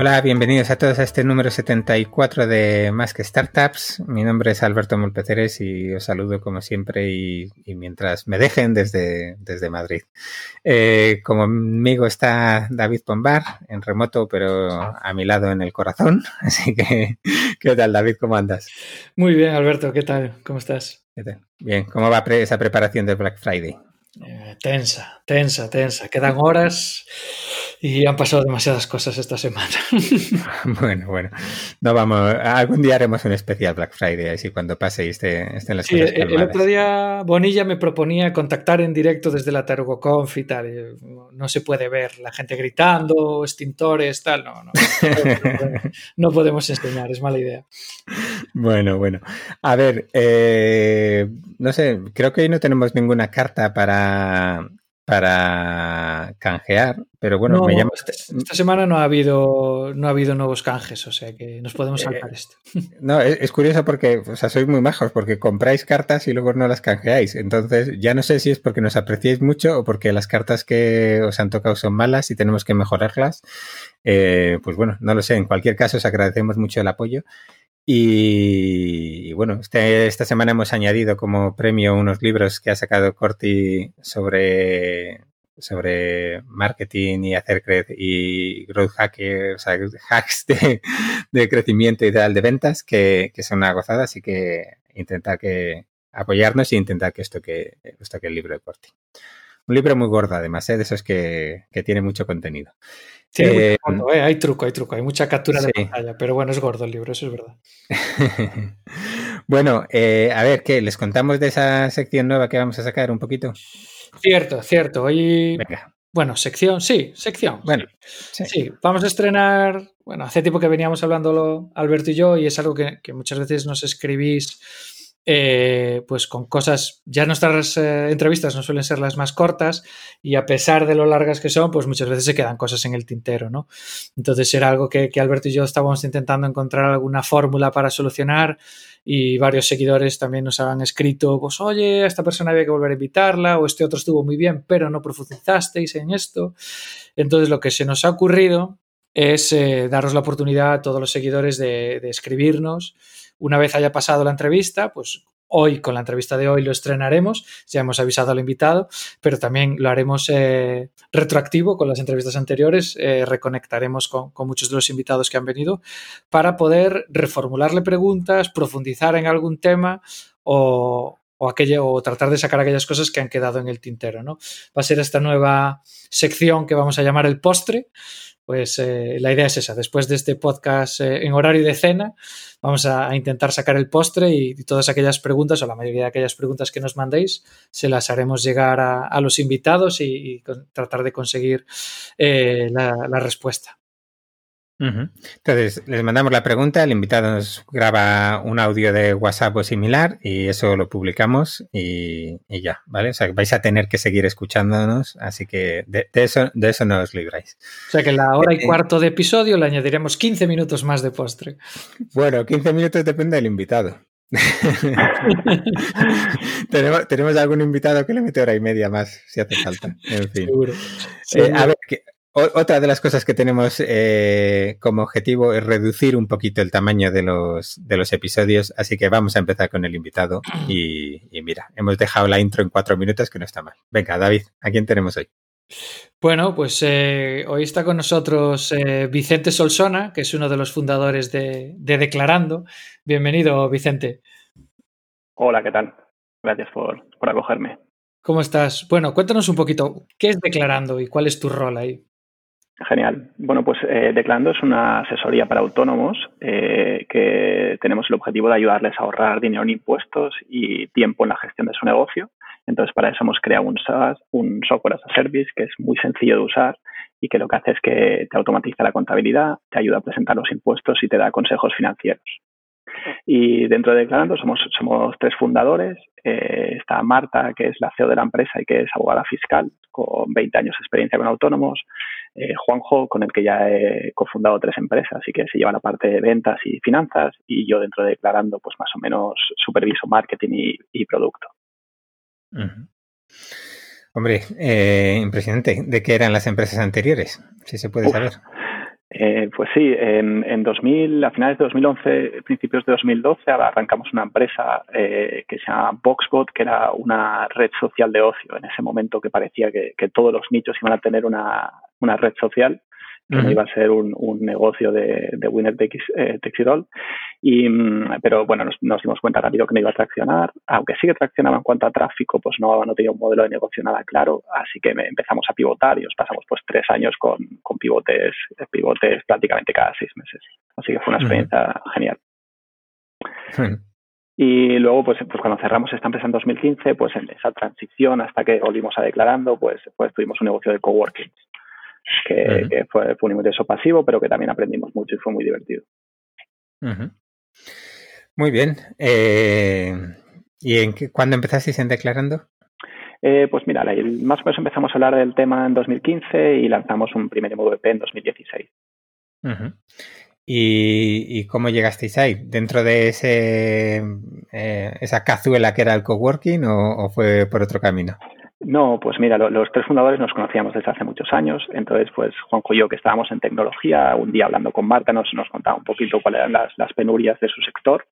Hola, bienvenidos a todos a este número 74 de Más que Startups. Mi nombre es Alberto Molpeceres y os saludo como siempre y mientras me dejen desde Madrid. Conmigo está David Pombar, en remoto, pero a mi lado en el corazón. Así que, ¿qué tal, David? ¿Cómo andas? Muy bien, Alberto. ¿Qué tal? ¿Cómo estás? ¿Qué tal? Bien. ¿Cómo va esa preparación del Black Friday? Tensa. Quedan horas y han pasado demasiadas cosas esta semana. Bueno. No vamos. Algún día haremos un especial Black Friday, así cuando pase y estén las cosas calmadas. El otro día Bonilla me proponía contactar en directo desde la TarugoConf y tal. No se puede ver la gente gritando, extintores, tal. No podemos enseñar, es mala idea. Bueno. A ver, no sé, creo que hoy no tenemos ninguna carta para canjear, pero bueno, no, me llama... Esta semana no ha habido nuevos canjes, o sea que nos podemos saltar esto. No, es curioso porque, o sea, sois muy majos porque compráis cartas y luego no las canjeáis. Entonces, ya no sé si es porque nos apreciáis mucho o porque las cartas que os han tocado son malas y tenemos que mejorarlas. Pues bueno, no lo sé. En cualquier caso, os agradecemos mucho el apoyo. Y bueno, esta semana hemos añadido como premio unos libros que ha sacado Corti sobre marketing y hacer growth hackers, o sea, hacks de crecimiento y de ventas que son una gozada, así que intentad que apoyarnos y intentad que esto que el libro de Corti. Un libro muy gordo, además, de esos que tiene mucho contenido. Sí, hay truco, hay mucha captura de pantalla, pero bueno, es gordo el libro, eso es verdad. Bueno, a ver, ¿qué? ¿Les contamos de esa sección nueva que vamos a sacar un poquito? Cierto. Hoy... Venga. Bueno, sección. Bueno, sí, vamos a estrenar... Bueno, hace tiempo que veníamos hablándolo Alberto y yo y es algo que muchas veces nos escribís... pues con cosas, ya nuestras entrevistas no suelen ser las más cortas y a pesar de lo largas que son, pues muchas veces se quedan cosas en el tintero, ¿no? Entonces era algo que Alberto y yo estábamos intentando encontrar alguna fórmula para solucionar y varios seguidores también nos habían escrito, pues oye, a esta persona había que volver a invitarla o este otro estuvo muy bien pero no profundizasteis en esto. Entonces lo que se nos ha ocurrido es daros la oportunidad a todos los seguidores de escribirnos. Una vez haya pasado la entrevista, pues hoy, con la entrevista de hoy, lo estrenaremos. Ya hemos avisado al invitado, pero también lo haremos retroactivo con las entrevistas anteriores. Reconectaremos con muchos de los invitados que han venido para poder reformularle preguntas, profundizar en algún tema o tratar de sacar aquellas cosas que han quedado en el tintero, ¿no? Va a ser esta nueva sección que vamos a llamar el postre. Pues la idea es esa. Después de este podcast en horario de cena, vamos a intentar sacar el postre y todas aquellas preguntas o la mayoría de aquellas preguntas que nos mandéis se las haremos llegar a los invitados y tratar de conseguir la respuesta. Entonces, les mandamos la pregunta, el invitado nos graba un audio de WhatsApp o similar y eso lo publicamos y ya, ¿vale? O sea, que vais a tener que seguir escuchándonos, así que de eso no os libráis. O sea, que la hora y cuarto de episodio le añadiremos 15 minutos más de postre. Bueno, 15 minutos depende del invitado. Tenemos algún invitado que le mete hora y media más, si hace falta. En fin. Seguro. A ver, otra de las cosas que tenemos como objetivo es reducir un poquito el tamaño de los episodios, así que vamos a empezar con el invitado y mira, hemos dejado la intro en 4 minutos, que no está mal. Venga, David, ¿a quién tenemos hoy? Bueno, pues hoy está con nosotros Vicente Solsona, que es uno de los fundadores de Declarando. Bienvenido, Vicente. Hola, ¿qué tal? Gracias por acogerme. ¿Cómo estás? Bueno, cuéntanos un poquito, ¿qué es Declarando y cuál es tu rol ahí? Genial. Bueno, pues Declarando es una asesoría para autónomos que tenemos el objetivo de ayudarles a ahorrar dinero en impuestos y tiempo en la gestión de su negocio. Entonces, para eso hemos creado un SaaS, un software as a service que es muy sencillo de usar y que lo que hace es que te automatiza la contabilidad, te ayuda a presentar los impuestos y te da consejos financieros. Y dentro de Declarando somos 3 fundadores. Está Marta, que es la CEO de la empresa y que es abogada fiscal con 20 años de experiencia con autónomos. Juanjo, con el que ya he cofundado 3 empresas y que se lleva la parte de ventas y finanzas. Y yo dentro de Declarando, pues más o menos superviso marketing y producto. Uh-huh. Hombre, impresionante. ¿De qué eran las empresas anteriores? Si se puede saber. Pues sí, a finales de 2011, principios de 2012, arrancamos una empresa que se llama Voxbot, que era una red social de ocio en ese momento, que parecía que todos los nichos iban a tener una red social, que uh-huh. iba a ser un negocio de winner takes it all. Pero bueno, nos dimos cuenta rápido que no iba a traccionar, aunque sí que traccionaba en cuanto a tráfico, pues no tenía un modelo de negocio nada claro, así que empezamos a pivotar y nos pasamos pues 3 años con pivotes prácticamente cada 6 meses. Así que fue una experiencia uh-huh. genial. Sí. Y luego, pues cuando cerramos esta empresa en 2015, pues en esa transición hasta que volvimos a Declarando, pues tuvimos un negocio de coworking. Que fue un ingreso pasivo, pero que también aprendimos mucho y fue muy divertido. Uh-huh. Muy bien. ¿Y cuándo empezasteis en Declarando? Pues mira, más o menos empezamos a hablar del tema en 2015 y lanzamos un primer MVP en 2016. Uh-huh. ¿Y cómo llegasteis ahí? ¿Dentro de esa cazuela que era el coworking o fue por otro camino? No, pues mira, los 3 fundadores nos conocíamos desde hace muchos años, entonces pues Juanjo y yo, que estábamos en tecnología, un día hablando con Marta nos contaba un poquito cuáles eran las penurias de su sector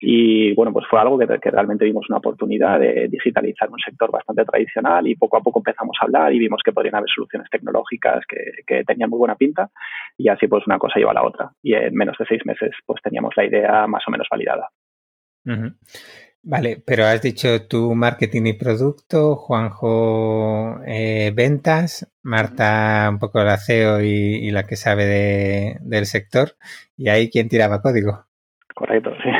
y bueno, pues fue algo que realmente vimos una oportunidad de digitalizar un sector bastante tradicional y poco a poco empezamos a hablar y vimos que podrían haber soluciones tecnológicas que tenían muy buena pinta y así pues una cosa lleva a la otra y en menos de 6 meses pues teníamos la idea más o menos validada. Uh-huh. Vale, pero has dicho tú marketing y producto, Juanjo ventas, Marta un poco la CEO y la que sabe del sector, y ahí ¿quién tiraba código? Correcto, sí.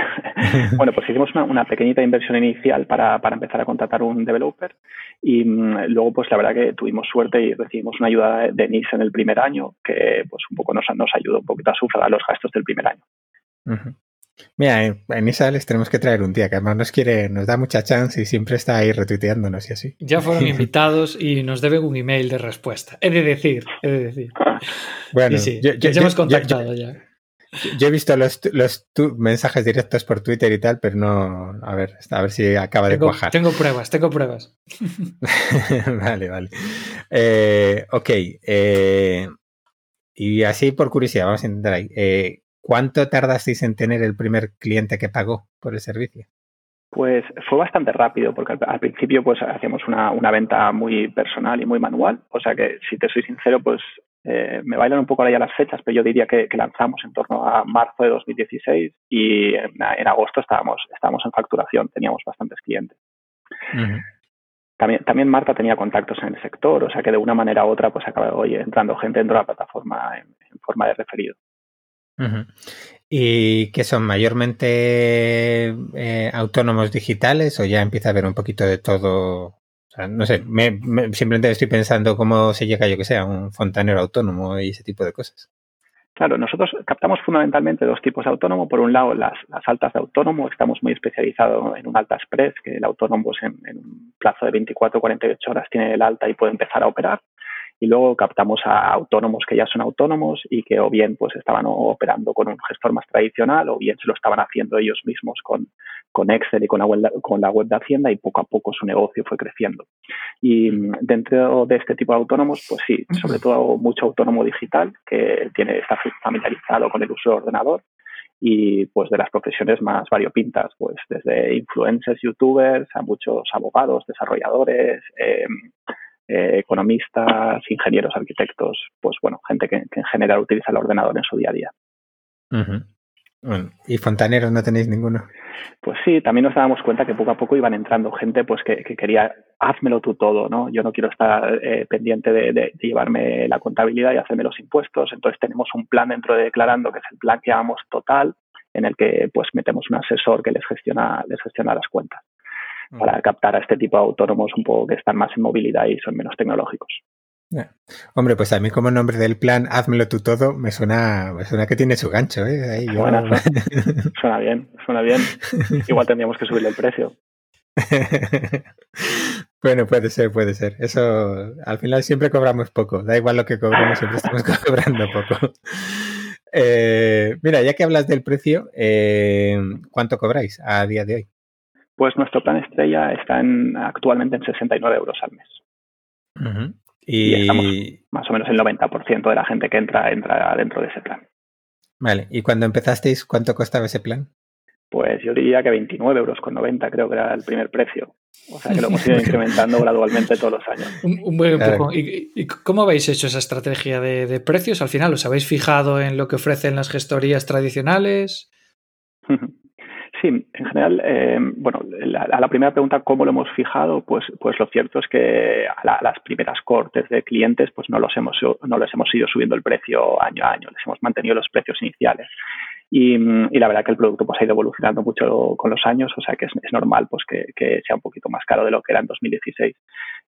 Bueno, pues hicimos una pequeñita inversión inicial para empezar a contratar un developer y luego pues la verdad que tuvimos suerte y recibimos una ayuda de ENISA en el primer año que pues un poco nos ayudó un poquito a sufragar los gastos del primer año. Uh-huh. Mira, en Isa les tenemos que traer un día, que además nos da mucha chance y siempre está ahí retuiteándonos y así. Ya fueron invitados y nos deben un email de respuesta. He de decir. Bueno, sí, yo hemos contactado ya. Yo he visto los mensajes directos por Twitter y tal, pero no... A ver si acaba de cuajar. Tengo pruebas. Vale. Ok. Y así por curiosidad, vamos a intentar ahí. ¿Cuánto tardasteis en tener el primer cliente que pagó por el servicio? Pues fue bastante rápido, porque al principio pues hacíamos una venta muy personal y muy manual. O sea que, si te soy sincero, pues me bailan un poco ahora ya las fechas, pero yo diría que lanzamos en torno a marzo de 2016 y en agosto estábamos en facturación, teníamos bastantes clientes. Uh-huh. También Marta tenía contactos en el sector, o sea que de una manera u otra pues acabó entrando gente dentro de la plataforma en forma de referido. Uh-huh. ¿Y qué son? ¿Mayormente autónomos digitales o ya empieza a haber un poquito de todo? O sea, no sé, simplemente estoy pensando cómo se llega, yo que sé, a un fontanero autónomo y ese tipo de cosas. Claro, nosotros captamos fundamentalmente 2 tipos de autónomo. Por un lado, las altas de autónomo. Estamos muy especializados en un alta express, que el autónomo pues, en un plazo de 24 o 48 horas tiene el alta y puede empezar a operar. Y luego captamos a autónomos que ya son autónomos y que o bien pues estaban operando con un gestor más tradicional o bien se lo estaban haciendo ellos mismos con Excel y con la web de Hacienda y poco a poco su negocio fue creciendo. Y dentro de este tipo de autónomos, pues sí, sobre todo mucho autónomo digital que está familiarizado con el uso de ordenador y pues de las profesiones más variopintas, pues desde influencers, youtubers, a muchos abogados, desarrolladores... economistas, ingenieros, arquitectos, pues bueno, gente que en general utiliza el ordenador en su día a día. Uh-huh. Bueno, ¿y fontaneros no tenéis ninguno? Pues sí, también nos dábamos cuenta que poco a poco iban entrando gente pues que quería, házmelo tú todo, ¿no? Yo no quiero estar pendiente de llevarme la contabilidad y hacerme los impuestos, entonces tenemos un plan dentro de Declarando, que es el plan que llamamos Total, en el que pues metemos un asesor que les gestiona las cuentas, para captar a este tipo de autónomos un poco que están más en movilidad y son menos tecnológicos. Hombre, pues a mí como nombre del plan, házmelo tú todo, me suena que tiene su gancho, ¿eh? Ahí yo... Bueno, suena bien. Igual tendríamos que subirle el precio. Bueno, puede ser. Eso, al final siempre cobramos poco. Da igual lo que cobramos, siempre estamos cobrando poco. Mira, ya que hablas del precio, ¿cuánto cobráis a día de hoy? Pues nuestro plan estrella está actualmente en 69 euros al mes. Uh-huh. Y estamos más o menos el 90% de la gente que entra dentro de ese plan. Vale, ¿y cuando empezasteis cuánto costaba ese plan? Pues yo diría que 29,90 euros, creo que era el primer precio. O sea que lo hemos ido incrementando gradualmente todos los años. Un buen empujón. Claro. ¿Y cómo habéis hecho esa estrategia de precios? Al final, ¿os habéis fijado en lo que ofrecen las gestorías tradicionales? Sí, en general, bueno, a la primera pregunta, ¿cómo lo hemos fijado? Pues lo cierto es que a las primeras cortes de clientes pues no les hemos ido subiendo el precio año a año, les hemos mantenido los precios iniciales. Y la verdad que el producto pues ha ido evolucionando mucho con los años, o sea que es normal pues que sea un poquito más caro de lo que era en 2016.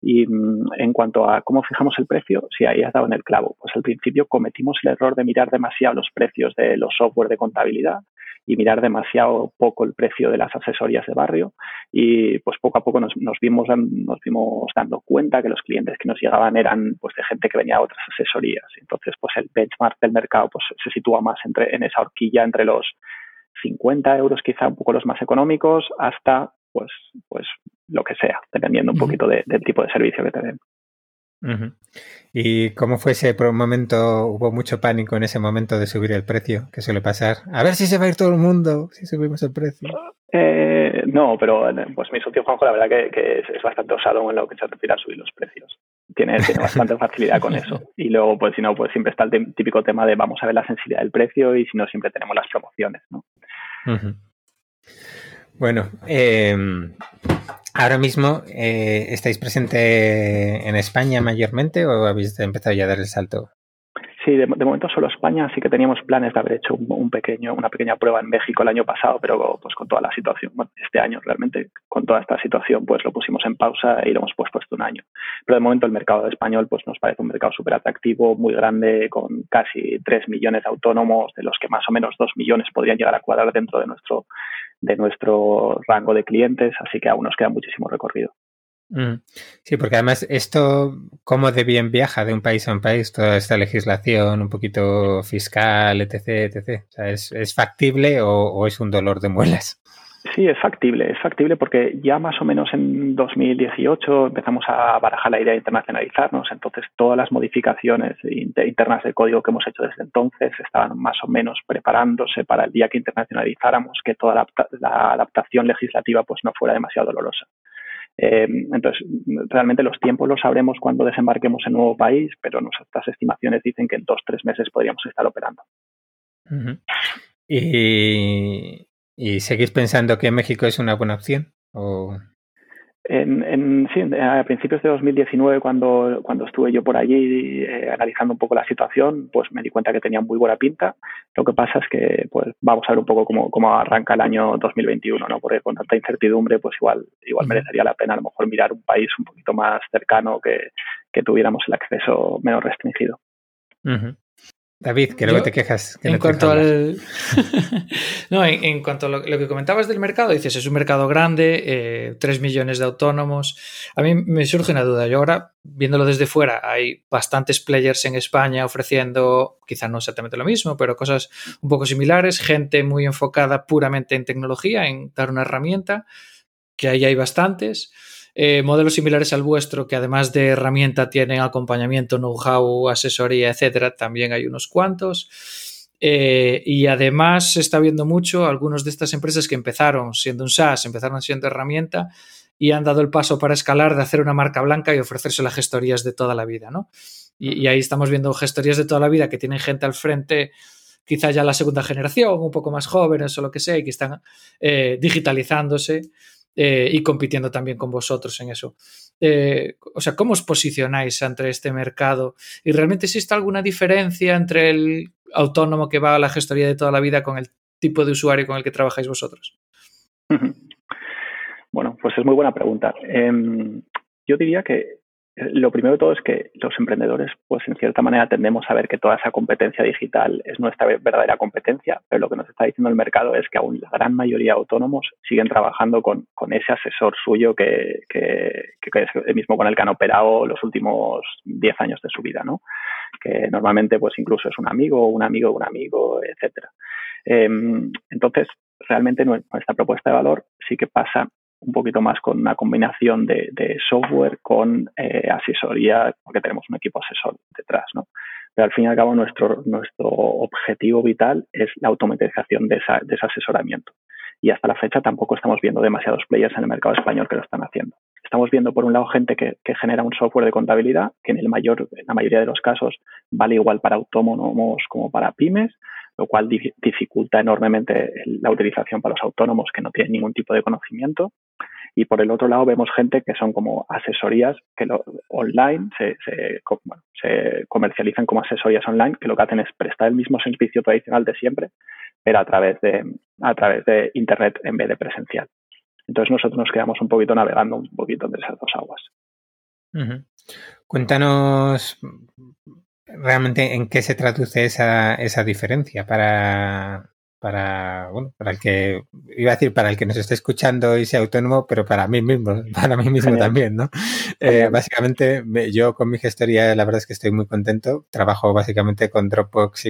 Y en cuanto a cómo fijamos el precio, sí, ahí has dado en el clavo. Pues al principio cometimos el error de mirar demasiado los precios de los software de contabilidad y mirar demasiado poco el precio de las asesorías de barrio, y pues poco a poco nos vimos dando cuenta que los clientes que nos llegaban eran pues de gente que venía de otras asesorías. Entonces pues el benchmark del mercado pues se sitúa más en esa horquilla entre los 50 euros, quizá un poco los más económicos, hasta pues lo que sea, dependiendo un poquito del tipo de servicio que te den. Uh-huh. ¿Y cómo fue ese momento? ¿Hubo mucho pánico en ese momento de subir el precio? ¿Qué suele pasar? A ver si se va a ir todo el mundo si subimos el precio. No, pero pues mi socio Juanjo, la verdad que es bastante osado en lo que se refiere a subir los precios. Tiene bastante facilidad con eso. Y luego, pues si no, pues siempre está el típico tema de vamos a ver la sensibilidad del precio, y si no, siempre tenemos las promociones, ¿no? Uh-huh. Bueno, ahora mismo ¿estáis presente en España mayormente o habéis empezado ya a dar el salto? Sí, de momento solo España, así que teníamos planes de haber hecho una pequeña prueba en México el año pasado, pero pues con toda la situación, bueno, este año realmente, con toda esta situación, pues lo pusimos en pausa y lo hemos puesto un año. Pero de momento el mercado español pues nos parece un mercado súper atractivo, muy grande, con casi 3 millones de autónomos, de los que más o menos 2 millones podrían llegar a cuadrar dentro de nuestro rango de clientes, así que aún nos queda muchísimo recorrido. Sí, porque además esto, ¿cómo de bien viaja de un país a un país toda esta legislación un poquito fiscal, etc, etc? O sea, ¿es factible o es un dolor de muelas? Sí, es factible porque ya más o menos en 2018 empezamos a barajar la idea de internacionalizarnos, entonces todas las modificaciones internas del código que hemos hecho desde entonces estaban más o menos preparándose para el día que internacionalizáramos, que toda la adaptación legislativa pues no fuera demasiado dolorosa. Entonces, realmente los tiempos los sabremos cuando desembarquemos en un nuevo país, pero nuestras estimaciones dicen que en 2-3 meses podríamos estar operando. Uh-huh. ¿Y seguís pensando que México es una buena opción? ¿O? Sí, a principios de 2019, cuando estuve yo por allí analizando un poco la situación, pues me di cuenta que tenía muy buena pinta. Lo que pasa es que pues vamos a ver un poco cómo arranca el año 2021, ¿no? Porque con tanta incertidumbre pues igual merecería la pena a lo mejor mirar un país un poquito más cercano que tuviéramos el acceso menos restringido. Uh-huh. David, que luego te quejas. Que en cuanto al... No, en cuanto a lo que comentabas del mercado, dices, es un mercado grande, 3 millones de autónomos. A mí me surge una duda. Yo ahora, viéndolo desde fuera, hay bastantes players en España ofreciendo, quizá no exactamente lo mismo, pero cosas un poco similares, gente muy enfocada puramente en tecnología, en dar una herramienta, que ahí hay bastantes. Modelos similares al vuestro, que además de herramienta tienen acompañamiento, know-how, asesoría, etcétera, también hay unos cuantos. Y además se está viendo mucho algunas de estas empresas que empezaron siendo un SaaS, empezaron siendo herramienta y han dado el paso para escalar de hacer una marca blanca y ofrecérsela a gestorías de toda la vida, ¿no? Y ahí estamos viendo gestorías de toda la vida que tienen gente al frente, quizá ya la segunda generación, un poco más jóvenes o lo que sea, y que están digitalizándose. Y compitiendo también con vosotros en eso. O sea, ¿cómo os posicionáis ante este mercado? ¿Y realmente existe alguna diferencia entre el autónomo que va a la gestoría de toda la vida con el tipo de usuario con el que trabajáis vosotros? Bueno, pues es muy buena pregunta. Yo diría que lo primero de todo es que los emprendedores, pues en cierta manera tendemos a ver que toda esa competencia digital es nuestra verdadera competencia, pero lo que nos está diciendo el mercado es que aún la gran mayoría de autónomos siguen trabajando con ese asesor suyo que es el mismo con el que han operado los últimos 10 años de su vida, ¿no? Que normalmente pues incluso es un amigo, un amigo de un amigo, etcétera. Entonces, realmente nuestra propuesta de valor sí que pasa un poquito más con una combinación de software con asesoría, porque tenemos un equipo asesor detrás, ¿no? Pero al fin y al cabo nuestro objetivo vital es la automatización de ese asesoramiento. Y hasta la fecha tampoco estamos viendo demasiados players en el mercado español que lo están haciendo. Estamos viendo, por un lado, gente que genera un software de contabilidad que en la mayoría de los casos vale igual para autónomos como para pymes, lo cual dificulta enormemente la utilización para los autónomos que no tienen ningún tipo de conocimiento. Y por el otro lado vemos gente que son como asesorías que online se comercializan como asesorías online, que lo que hacen es prestar el mismo servicio tradicional de siempre, pero a través de internet en vez de presencial. Entonces nosotros nos quedamos un poquito navegando un poquito entre esas dos aguas. Uh-huh. Cuéntanos realmente en qué se traduce esa diferencia para el que, iba a decir, para el que nos esté escuchando y sea autónomo, pero para mí mismo genial. También, ¿no? Básicamente, yo con mi gestoría, la verdad es que estoy muy contento. Trabajo básicamente con Dropbox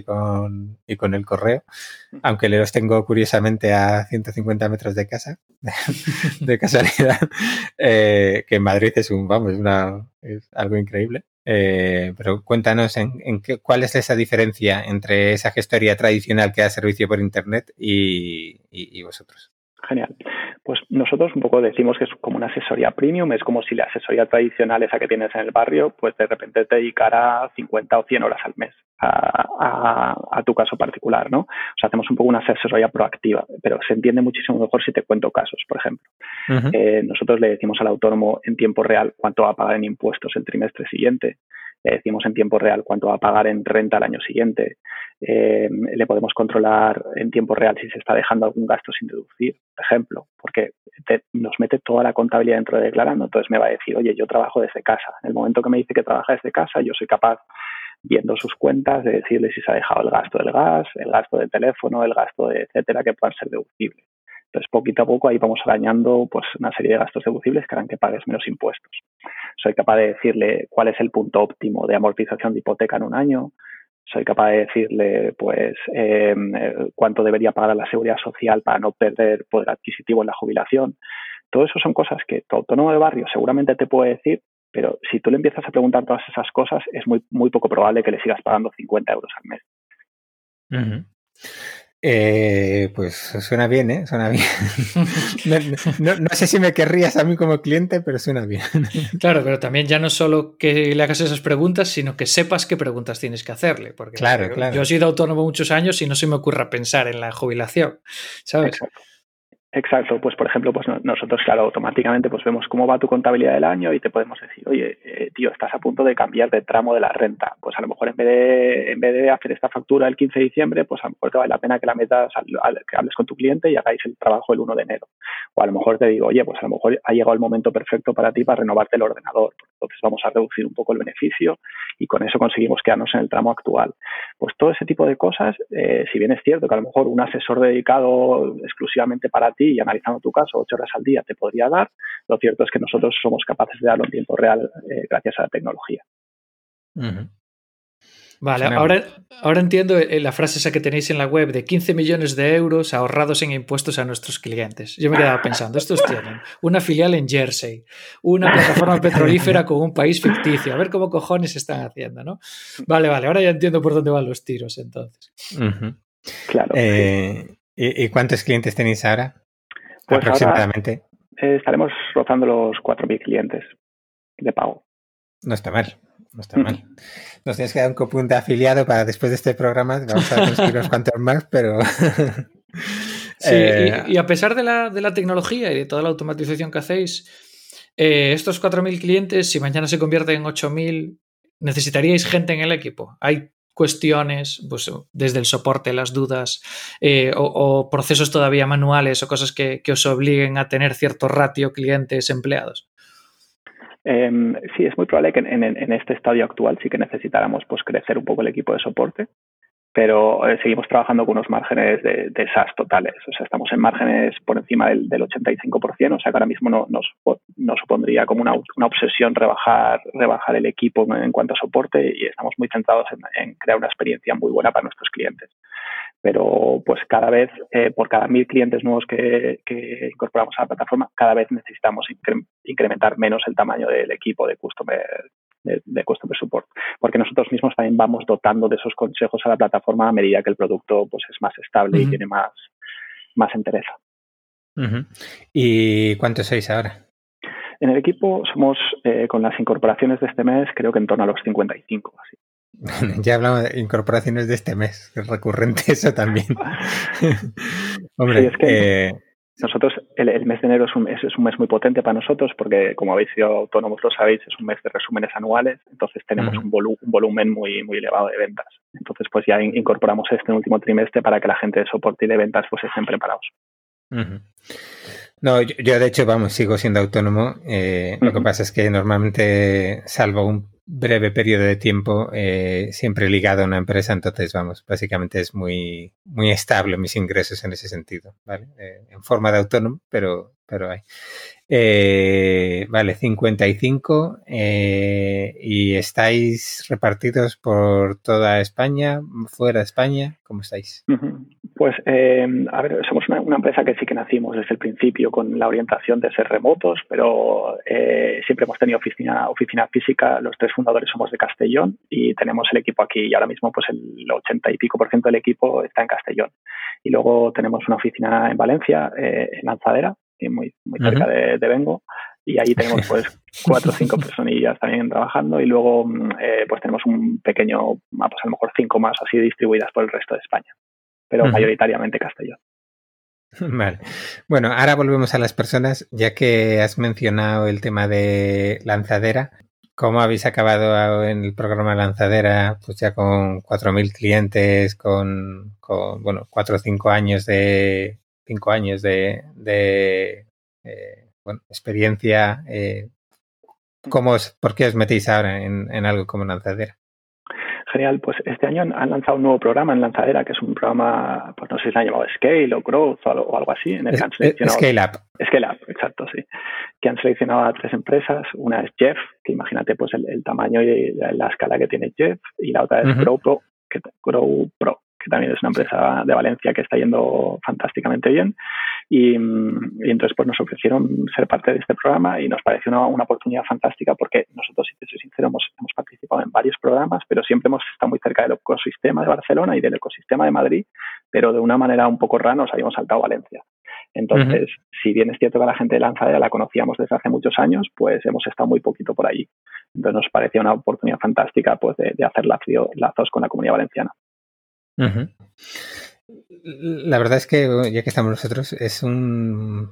y con el correo, aunque los tengo curiosamente a 150 metros de casa, de casualidad, que en Madrid es es algo increíble. Pero cuéntanos cuál es esa diferencia entre esa gestoría tradicional que da servicio por internet y vosotros. Genial. Pues nosotros un poco decimos que es como una asesoría premium, es como si la asesoría tradicional, esa que tienes en el barrio, pues de repente te dedicara 50 o 100 horas al mes a tu caso particular, ¿no? O sea, hacemos un poco una asesoría proactiva, pero se entiende muchísimo mejor si te cuento casos, por ejemplo. Uh-huh. Nosotros le decimos al autónomo en tiempo real cuánto va a pagar en impuestos el trimestre siguiente. Le decimos en tiempo real cuánto va a pagar en renta al año siguiente, le podemos controlar en tiempo real si se está dejando algún gasto sin deducir, por ejemplo, porque nos mete toda la contabilidad dentro de Declarando. Entonces me va a decir, oye, yo trabajo desde casa. En el momento que me dice que trabaja desde casa, yo soy capaz, viendo sus cuentas, de decirle si se ha dejado el gasto del gas, el gasto del teléfono, el gasto de etcétera, que puedan ser deducibles. Entonces, poquito a poco ahí vamos arañando pues una serie de gastos deducibles que harán que pagues menos impuestos. Soy capaz de decirle cuál es el punto óptimo de amortización de hipoteca en un año. Soy capaz de decirle pues cuánto debería pagar a la seguridad social para no perder poder adquisitivo en la jubilación. Todo eso son cosas que tu autónomo de barrio seguramente te puede decir, pero si tú le empiezas a preguntar todas esas cosas, es muy, muy poco probable que le sigas pagando 50 euros al mes. Uh-huh. Pues suena bien, ¿eh? Suena bien. No sé si me querrías a mí como cliente, pero suena bien. Claro, pero también ya no solo que le hagas esas preguntas, sino que sepas qué preguntas tienes que hacerle. Porque claro. Yo he sido autónomo muchos años y no se me ocurra pensar en la jubilación, ¿sabes? Exacto. Pues, por ejemplo, pues nosotros, claro, automáticamente pues vemos cómo va tu contabilidad del año y te podemos decir, oye, tío, estás a punto de cambiar de tramo de la renta. Pues a lo mejor en vez de hacer esta factura el 15 de diciembre, pues a lo mejor te vale la pena que la metas, que hables con tu cliente y hagáis el trabajo el 1 de enero. O a lo mejor te digo, oye, pues a lo mejor ha llegado el momento perfecto para ti para renovarte el ordenador. Entonces vamos a reducir un poco el beneficio y con eso conseguimos quedarnos en el tramo actual. Pues todo ese tipo de cosas, si bien es cierto que a lo mejor un asesor dedicado exclusivamente para ti y analizando tu caso 8 horas al día te podría dar, lo cierto es que nosotros somos capaces de darlo en tiempo real gracias a la tecnología. Uh-huh. Vale, ahora entiendo la frase esa que tenéis en la web de 15 millones de euros ahorrados en impuestos a nuestros clientes. Yo me quedaba pensando, estos tienen una filial en Jersey, una plataforma petrolífera con un país ficticio, a ver cómo cojones están haciendo, ¿no? Vale, ahora ya entiendo por dónde van los tiros entonces. Uh-huh. Claro. ¿Y cuántos clientes tenéis ahora? Pues aproximadamente. Ahora, estaremos rozando los 4.000 clientes de pago. No está mal. Nos tienes que dar un cupón de afiliado para después de este programa. Vamos a conseguir unos cuantos más, pero... Sí, y a pesar de la tecnología y de toda la automatización que hacéis, estos 4.000 clientes, si mañana se convierten en 8.000, ¿necesitaríais gente en el equipo? ¿Hay cuestiones, pues, desde el soporte, las dudas o procesos todavía manuales o cosas que os obliguen a tener cierto ratio clientes-empleados? Sí, es muy probable que en este estadio actual sí que necesitáramos pues crecer un poco el equipo de soporte, pero seguimos trabajando con unos márgenes de SaaS totales. O sea, estamos en márgenes por encima del 85%, o sea que ahora mismo no supondría como una obsesión rebajar el equipo en cuanto a soporte, y estamos muy centrados en crear una experiencia muy buena para nuestros clientes. Pero pues cada vez, por cada 1.000 clientes nuevos que incorporamos a la plataforma, cada vez necesitamos incrementar menos el tamaño del equipo de customer support, porque nosotros mismos también vamos dotando de esos consejos a la plataforma a medida que el producto pues es más estable y tiene más entereza. ¿Y cuántos sois ahora? En el equipo somos, con las incorporaciones de este mes, creo que en torno a los 55, así. Ya hablamos de incorporaciones de este mes, es recurrente eso también. Hombre, sí, es que nosotros el mes de enero es un mes muy potente para nosotros porque, como habéis sido autónomos, lo sabéis, es un mes de resúmenes anuales, entonces tenemos un volumen muy elevado de ventas. Entonces, pues ya incorporamos este último trimestre para que la gente de soporte y de ventas pues estén preparados. No, yo de hecho, sigo siendo autónomo. Lo que pasa es que normalmente, salvo un breve periodo de tiempo, siempre ligado a una empresa, entonces, básicamente es muy estable mis ingresos en ese sentido, ¿vale? En forma de autónomo, pero hay. Vale, 55, y estáis repartidos por toda España, fuera de España, ¿cómo estáis? Pues, a ver, somos una empresa que sí que nacimos desde el principio con la orientación de ser remotos, pero siempre hemos tenido oficina física. Los tres fundadores somos de Castellón y tenemos el equipo aquí, y ahora mismo pues el 80% y pico del equipo está en Castellón. Y luego tenemos una oficina en Valencia, en Lanzadera, muy cerca de Bengo, y ahí tenemos pues 4 o 5 personillas también trabajando, y luego pues tenemos un pequeño, pues a lo mejor 5 más así distribuidas por el resto de España, pero mayoritariamente Castellón. Vale. Bueno, ahora volvemos a las personas, ya que has mencionado el tema de Lanzadera. ¿Cómo habéis acabado en el programa Lanzadera? Pues ya con 4.000 clientes, con 4 o 5 años de... 5 años de experiencia. ¿Por qué os metéis ahora en algo como Lanzadera? Genial, pues este año han lanzado un nuevo programa en Lanzadera, que es un programa, pues no sé si lo han llamado Scale o Growth o algo así. En el que han seleccionado, Scale Up, exacto, sí. Que han seleccionado a 3 empresas. Una es Jeff, que imagínate pues el tamaño y la escala que tiene Jeff. Y la otra es Grow Pro, que también es una empresa de Valencia que está yendo fantásticamente bien. Y entonces pues nos ofrecieron ser parte de este programa y nos pareció una oportunidad fantástica, porque nosotros, si te soy sincero, hemos participado en varios programas, pero siempre hemos estado muy cerca del ecosistema de Barcelona y del ecosistema de Madrid, pero de una manera un poco rara nos habíamos saltado Valencia. Entonces, si bien es cierto que la gente de Lanzadera la conocíamos desde hace muchos años, pues hemos estado muy poquito por allí. Entonces nos parecía una oportunidad fantástica pues de hacer lazos con la comunidad valenciana. La verdad es que, ya que estamos nosotros, es un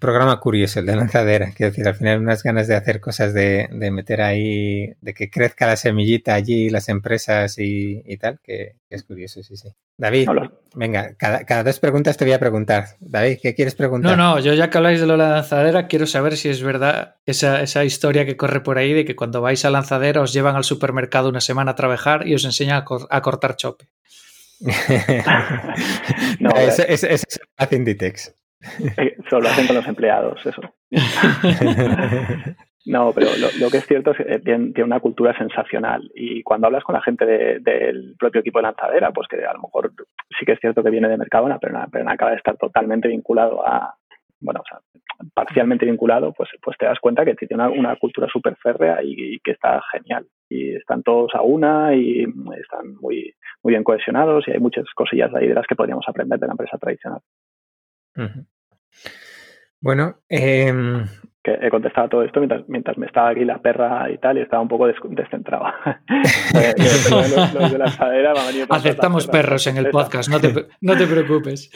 programa curioso el de Lanzadera. Quiero decir, al final unas ganas de hacer cosas, de meter ahí, de que crezca la semillita allí, las empresas y tal, que es curioso, sí. David, hola. Venga, cada 2 preguntas te voy a preguntar. David, ¿qué quieres preguntar? No, yo ya que habláis de lo de la Lanzadera, quiero saber si es verdad esa historia que corre por ahí de que cuando vais a Lanzadera os llevan al supermercado una semana a trabajar y os enseñan a cortar chope. No, eso hacen Ditex. Eso lo hacen con los empleados, eso. No, pero lo que es cierto es que tiene una cultura sensacional, y cuando hablas con la gente del propio equipo de Lanzadera, pues que a lo mejor sí que es cierto que viene de Mercadona, pero acaba de estar totalmente vinculado a... o sea, parcialmente vinculado, pues te das cuenta que tiene una cultura súper férrea y que está genial. Y están todos a una y están muy bien cohesionados, y hay muchas cosillas ahí de las que podríamos aprender de la empresa tradicional. Bueno, que he contestado todo esto mientras me estaba aquí la perra y tal, y estaba un poco descentrado. Los de Lanzadera me han venido. Aceptamos perros en el podcast, no te preocupes.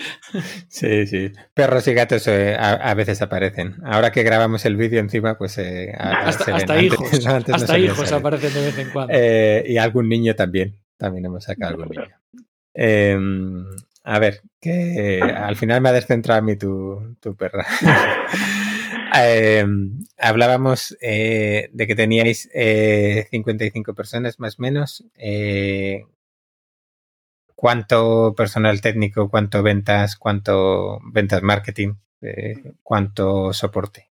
Sí. Perros y gatos a veces aparecen. Ahora que grabamos el vídeo encima, pues... hasta hijos. Hasta hijos aparecen de vez en cuando. Y algún niño también. También hemos sacado algún niño. A ver, que al final me ha descentrado a mí tu perra. Hablábamos de que teníais 55 personas más o menos. ¿Cuánto personal técnico, cuánto ventas marketing, cuánto soporte?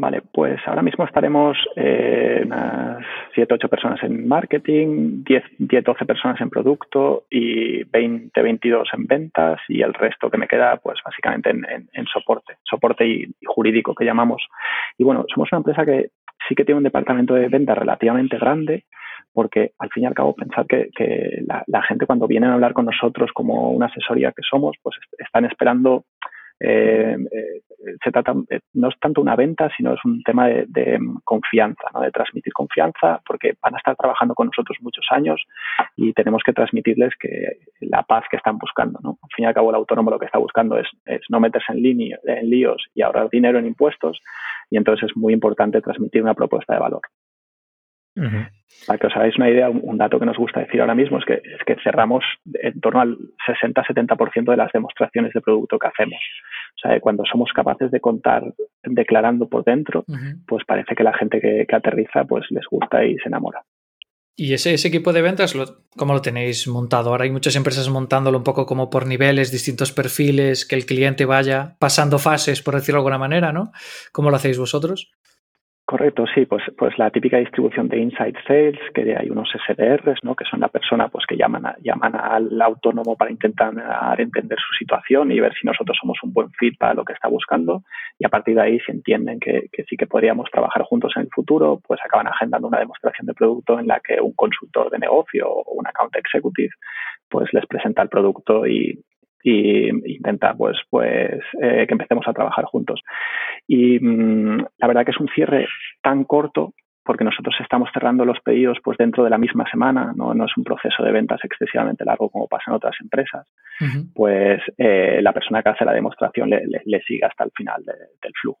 Vale, pues ahora mismo estaremos unas 7, 8 personas en marketing, 10, 12 personas en producto y 20, 22 en ventas, y el resto que me queda pues básicamente en soporte y jurídico, que llamamos. Y bueno, somos una empresa que sí que tiene un departamento de ventas relativamente grande, porque al fin y al cabo pensar que la gente cuando viene a hablar con nosotros como una asesoría que somos, pues están esperando... se trata, no es tanto una venta, sino es un tema de confianza, ¿no? De transmitir confianza, porque van a estar trabajando con nosotros muchos años y tenemos que transmitirles que la paz que están buscando, ¿no? Al fin y al cabo, el autónomo lo que está buscando es no meterse en líos y ahorrar dinero en impuestos, y entonces es muy importante transmitir una propuesta de valor. Uh-huh. Para que os hagáis una idea, un dato que nos gusta decir ahora mismo es que cerramos en torno al 60-70% de las demostraciones de producto que hacemos. O sea, cuando somos capaces de contar declarando por dentro, uh-huh, pues parece que la gente que aterriza pues les gusta y se enamora. ¿Y ese equipo de ventas, cómo lo tenéis montado? Ahora hay muchas empresas montándolo un poco como por niveles, distintos perfiles, que el cliente vaya pasando fases, por decirlo de alguna manera, ¿no? ¿Cómo lo hacéis vosotros? Correcto, sí, pues la típica distribución de inside sales, que hay unos SDRs, ¿no? Que son la persona pues que llaman al autónomo para intentar entender su situación y ver si nosotros somos un buen fit para lo que está buscando, y a partir de ahí, si entienden que sí que podríamos trabajar juntos en el futuro, pues acaban agendando una demostración de producto en la que un consultor de negocio o un account executive pues les presenta el producto y intenta pues que empecemos a trabajar juntos. Y la verdad que es un cierre tan corto, porque nosotros estamos cerrando los pedidos pues dentro de la misma semana, no es un proceso de ventas excesivamente largo como pasa en otras empresas. Uh-huh. Pues la persona que hace la demostración le sigue hasta el final del flujo.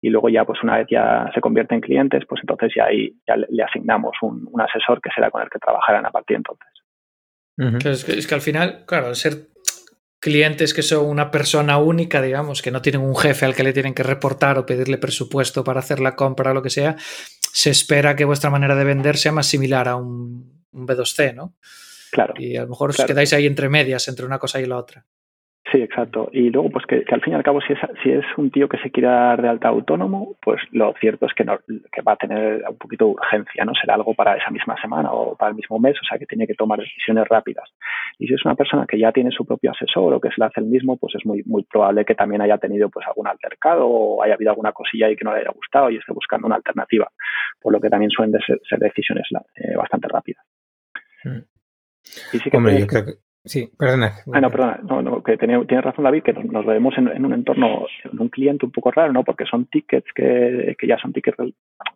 Y luego ya, pues una vez ya se convierte en clientes, pues entonces ya ahí ya le asignamos un asesor que será con el que trabajarán a partir de entonces. Uh-huh. Es que al final, claro, al ser clientes que son una persona única, digamos, que no tienen un jefe al que le tienen que reportar o pedirle presupuesto para hacer la compra o lo que sea, se espera que vuestra manera de vender sea más similar a un B2C, ¿no? Claro. Y a lo mejor os quedáis ahí entre medias, entre una cosa y la otra. Sí, exacto. Y luego, pues que al fin y al cabo, si es un tío que se quiere dar de alta autónomo, pues lo cierto es que va a tener un poquito de urgencia, ¿no? Será algo para esa misma semana o para el mismo mes, o sea, que tiene que tomar decisiones rápidas. Y si es una persona que ya tiene su propio asesor o que se lo hace el mismo, pues es muy, muy probable que también haya tenido pues algún altercado o haya habido alguna cosilla ahí que no le haya gustado y esté buscando una alternativa, por lo que también suelen ser decisiones bastante rápidas. Y sí que hombre, yo creo que... Sí, perdona. Ah, no, perdona. No, que tienes razón, David, que nos vemos en un entorno, en un cliente un poco raro, ¿no? Porque son tickets que ya son tickets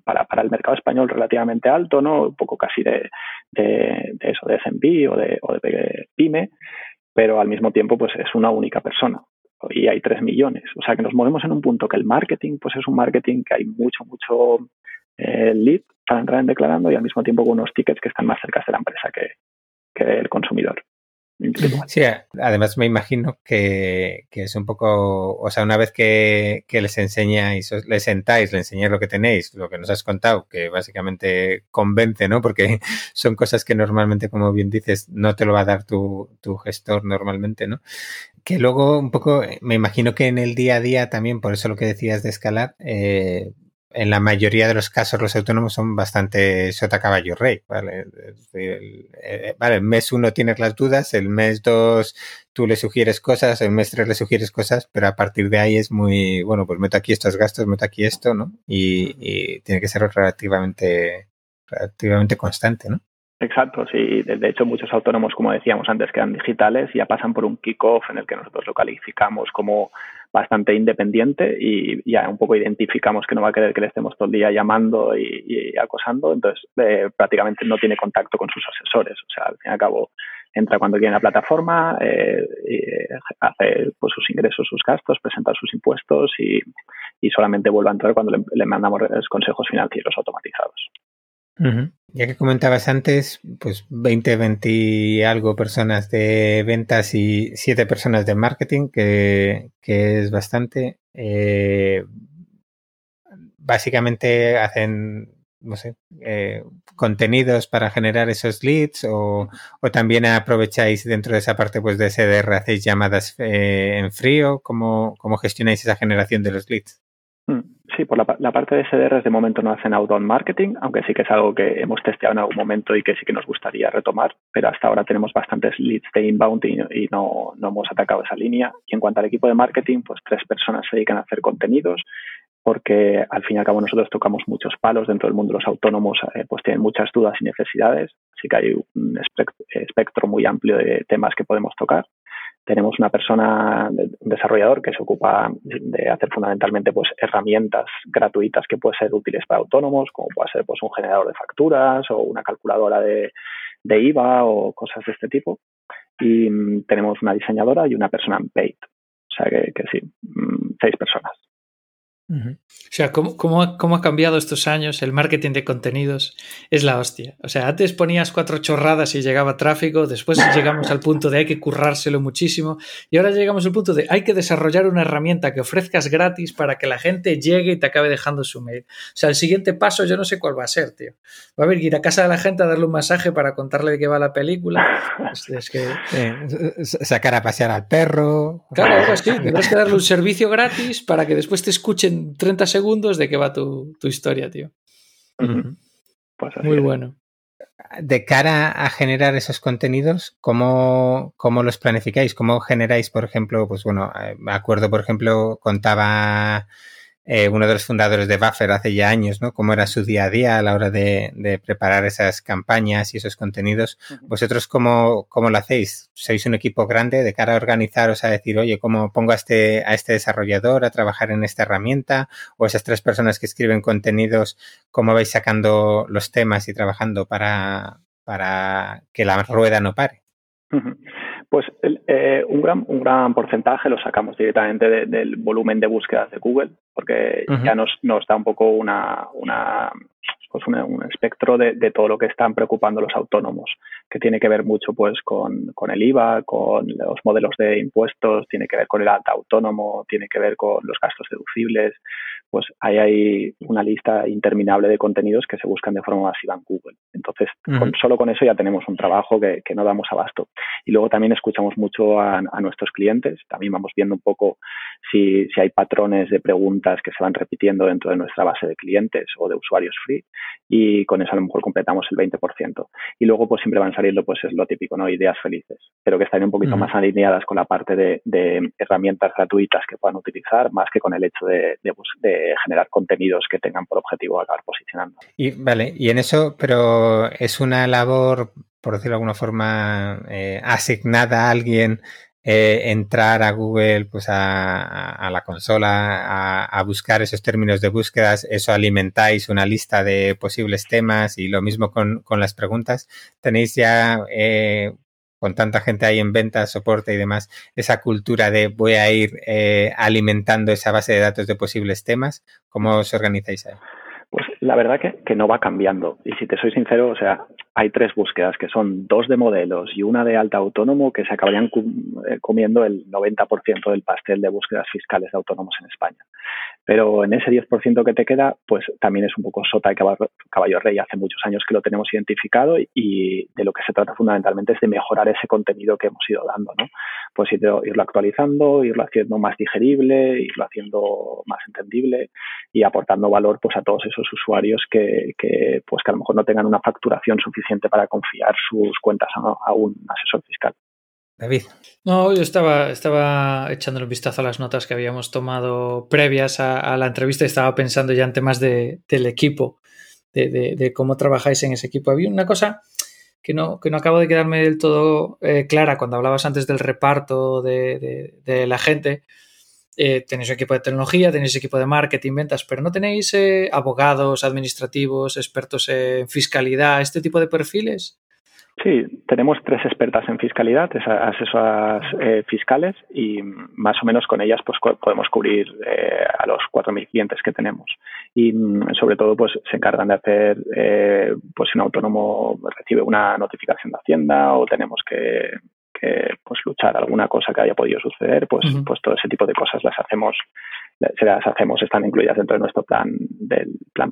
para el mercado español relativamente alto, ¿no? Un poco casi de eso, de SMB o de PyME, pero al mismo tiempo pues es una única persona y hay 3 millones. O sea, que nos movemos en un punto que el marketing pues es un marketing que hay mucho lead para entrar en declarando y al mismo tiempo con unos tickets que están más cerca de la empresa que del consumidor. Sí, además me imagino que es un poco, o sea, una vez que les enseñáis, les sentáis, le enseñáis lo que tenéis, lo que nos has contado, que básicamente convence, ¿no? Porque son cosas que normalmente, como bien dices, no te lo va a dar tu gestor normalmente, ¿no? Que luego un poco, me imagino que en el día a día también, por eso lo que decías de escalar, en la mayoría de los casos los autónomos son bastante sota caballo rey, ¿vale? Vale, el mes 1 tienes las dudas, el mes 2 tú le sugieres cosas, el mes 3 le sugieres cosas, pero a partir de ahí es muy, bueno, pues meto aquí estos gastos, meto aquí esto, ¿no? Y tiene que ser relativamente constante, ¿no? Exacto, sí. De hecho, muchos autónomos, como decíamos antes, que eran digitales, ya pasan por un kickoff en el que nosotros lo calificamos como bastante independiente y ya un poco identificamos que no va a querer que le estemos todo el día llamando y acosando, entonces prácticamente no tiene contacto con sus asesores. O sea, al fin y al cabo entra cuando quiere en la plataforma, hace pues sus ingresos, sus gastos, presenta sus impuestos y solamente vuelve a entrar cuando le mandamos los consejos financieros automatizados. Uh-huh. Ya que comentabas antes, pues 20 y algo personas de ventas y 7 personas de marketing, que es bastante. Básicamente hacen, no sé, contenidos para generar esos leads o también aprovecháis dentro de esa parte pues de SDR, hacéis llamadas en frío. ¿Cómo gestionáis esa generación de los leads? Sí, sí, por la parte de SDRs de momento no hacen outbound marketing, aunque sí que es algo que hemos testeado en algún momento y que sí que nos gustaría retomar, pero hasta ahora tenemos bastantes leads de inbound y no hemos atacado esa línea. Y en cuanto al equipo de marketing, pues 3 personas se dedican a hacer contenidos, porque al fin y al cabo nosotros tocamos muchos palos dentro del mundo de los autónomos, pues tienen muchas dudas y necesidades, así que hay un espectro muy amplio de temas que podemos tocar. Tenemos una persona, un desarrollador, que se ocupa de hacer fundamentalmente pues herramientas gratuitas que pueden ser útiles para autónomos, como puede ser pues un generador de facturas o una calculadora de IVA o cosas de este tipo. Y tenemos una diseñadora y una persona en paid. O sea que sí, 6 personas. Uh-huh. O sea, ¿cómo ha cambiado estos años el marketing de contenidos? Es la hostia. O sea, antes ponías 4 chorradas y llegaba tráfico, después llegamos al punto de hay que currárselo muchísimo y ahora llegamos al punto de hay que desarrollar una herramienta que ofrezcas gratis para que la gente llegue y te acabe dejando su mail. O sea, el siguiente paso yo no sé cuál va a ser, tío. Va a haber que ir a casa de la gente a darle un masaje para contarle de qué va la película. Sacar a pasear al perro. Claro, algo así. Tendrás que darle un servicio gratis para que después te escuchen 30 segundos de qué va tu historia, tío. Uh-huh. Pues muy bueno. De cara a generar esos contenidos, ¿cómo los planificáis? ¿Cómo generáis, por ejemplo, pues bueno, me acuerdo, por ejemplo, contaba uno de los fundadores de Buffer hace ya años, ¿no? Cómo era su día a día a la hora de preparar esas campañas y esos contenidos. Uh-huh. ¿Vosotros cómo lo hacéis? ¿Sois un equipo grande de cara a organizaros, a decir, oye, cómo pongo a este desarrollador a trabajar en esta herramienta? ¿O esas 3 personas que escriben contenidos, cómo vais sacando los temas y trabajando para que la rueda no pare? Uh-huh. Pues un gran porcentaje lo sacamos directamente del volumen de búsquedas de Google, porque uh-huh. ya nos da un poco un espectro de todo lo que están preocupando los autónomos, que tiene que ver mucho pues con el IVA, con los modelos de impuestos, tiene que ver con el alta autónomo, tiene que ver con los gastos deducibles. Pues ahí hay una lista interminable de contenidos que se buscan de forma masiva en Google. Entonces, uh-huh. Solo con eso ya tenemos un trabajo que no damos abasto. Y luego también escuchamos mucho a nuestros clientes. También vamos viendo un poco si hay patrones de preguntas que se van repitiendo dentro de nuestra base de clientes o de usuarios free. Y con eso a lo mejor completamos el 20%. Y luego pues siempre van saliendo, pues es lo típico, ¿no? Ideas felices, pero que están un poquito uh-huh. más alineadas con la parte de herramientas gratuitas que puedan utilizar, más que con el hecho de generar contenidos que tengan por objetivo acabar posicionando. Y en eso, pero es una labor, por decirlo de alguna forma, asignada a alguien, entrar a Google, pues a la consola, a buscar esos términos de búsquedas, eso alimentáis una lista de posibles temas y lo mismo con las preguntas. Tenéis ya... con tanta gente ahí en ventas, soporte y demás, esa cultura de voy a ir alimentando esa base de datos de posibles temas. ¿Cómo os organizáis ahí? Pues la verdad que no va cambiando. Y si te soy sincero, o sea, hay 3 búsquedas, que son 2 de modelos y una de alta autónomo, que se acabarían comiendo el 90% del pastel de búsquedas fiscales de autónomos en España. Pero en ese 10% que te queda, pues también es un poco sota y caballo rey. Hace muchos años que lo tenemos identificado y de lo que se trata fundamentalmente es de mejorar ese contenido que hemos ido dando, ¿no? Pues irlo actualizando, irlo haciendo más digerible, irlo haciendo más entendible y aportando valor pues a todos esos usuarios que a lo mejor no tengan una facturación suficiente para confiar sus cuentas a un asesor fiscal. David. No, yo estaba echándole un vistazo a las notas que habíamos tomado previas a la entrevista y estaba pensando ya en temas del equipo, de cómo trabajáis en ese equipo. Había una cosa que no acabo de quedarme del todo clara cuando hablabas antes del reparto de la gente. Tenéis un equipo de tecnología, tenéis equipo de marketing, ventas, pero no tenéis abogados, administrativos, expertos en fiscalidad, este tipo de perfiles. Sí, tenemos 3 expertas en fiscalidad, 3 asesoras fiscales y más o menos con ellas pues podemos cubrir a los 4.000 clientes que tenemos y sobre todo pues se encargan de hacer, pues si un autónomo recibe una notificación de Hacienda o tenemos que pues luchar alguna cosa que haya podido suceder, pues, uh-huh. pues todo ese tipo de cosas están incluidas dentro de nuestro plan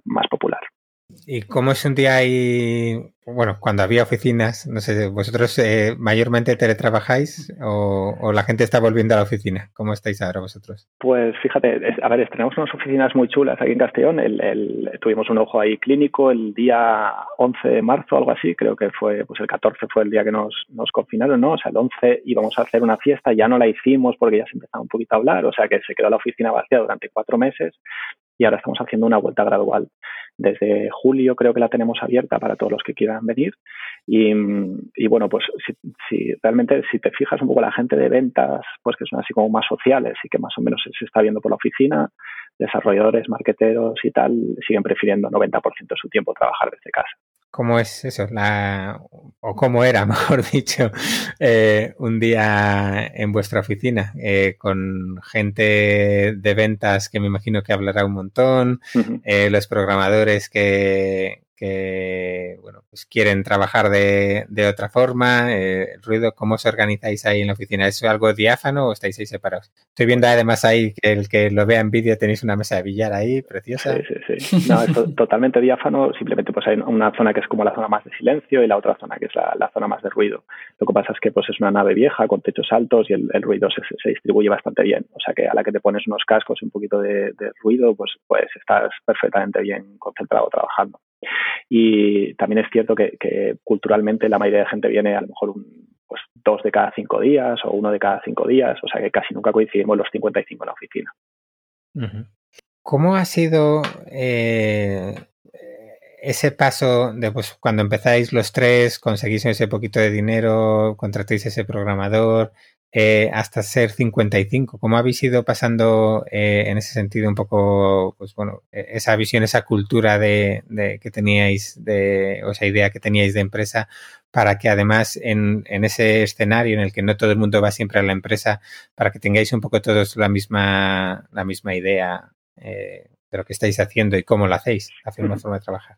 más popular. ¿Y cómo os sentíais, bueno, cuando había oficinas? No sé, ¿vosotros mayormente teletrabajáis o la gente está volviendo a la oficina? ¿Cómo estáis ahora vosotros? Pues fíjate, a ver, tenemos unas oficinas muy chulas aquí en Castellón. Tuvimos un ojo ahí clínico el día 11 de marzo, algo así. Creo que fue, pues el 14 fue el día que nos confinaron, ¿no? O sea, el 11 íbamos a hacer una fiesta, ya no la hicimos porque ya se empezaba un poquito a hablar. O sea, que se quedó la oficina vacía durante 4 meses. Y ahora estamos haciendo una vuelta gradual. Desde julio creo que la tenemos abierta para todos los que quieran venir. Y bueno, pues si te fijas un poco la gente de ventas, pues que son así como más sociales y que más o menos se está viendo por la oficina, desarrolladores, marketeros y tal, siguen prefiriendo 90% de su tiempo trabajar desde casa. ¿Cómo es eso? ¿Cómo era, mejor dicho, un día en vuestra oficina? Con gente de ventas que me imagino que hablará un montón, uh-huh. Los programadores que pues quieren trabajar de otra forma, el ruido, ¿cómo os organizáis ahí en la oficina? ¿Es algo diáfano o estáis ahí separados? Estoy viendo además ahí que el que lo vea en vídeo tenéis una mesa de billar ahí, preciosa. Sí, sí, sí. No, es totalmente diáfano, simplemente pues hay una zona que es como la zona más de silencio y la otra zona que es la zona más de ruido. Lo que pasa es que pues es una nave vieja con techos altos y el ruido se distribuye bastante bien. O sea que a la que te pones unos cascos y un poquito de ruido, pues estás perfectamente bien concentrado trabajando. Y también es cierto que culturalmente la mayoría de gente viene a lo mejor 2 de cada 5 días o 1 de cada 5 días, o sea que casi nunca coincidimos los 55 en la oficina. ¿Cómo ha sido ese paso de pues cuando empezáis los 3, conseguís ese poquito de dinero, contratáis ese programador, hasta ser 55? ¿Cómo habéis ido pasando en ese sentido un poco, pues bueno, esa visión, esa cultura de que teníais, o esa idea que teníais de empresa, para que además en ese escenario en el que no todo el mundo va siempre a la empresa, para que tengáis un poco todos la misma idea de lo que estáis haciendo y cómo lo hacéis, hacia una forma de trabajar?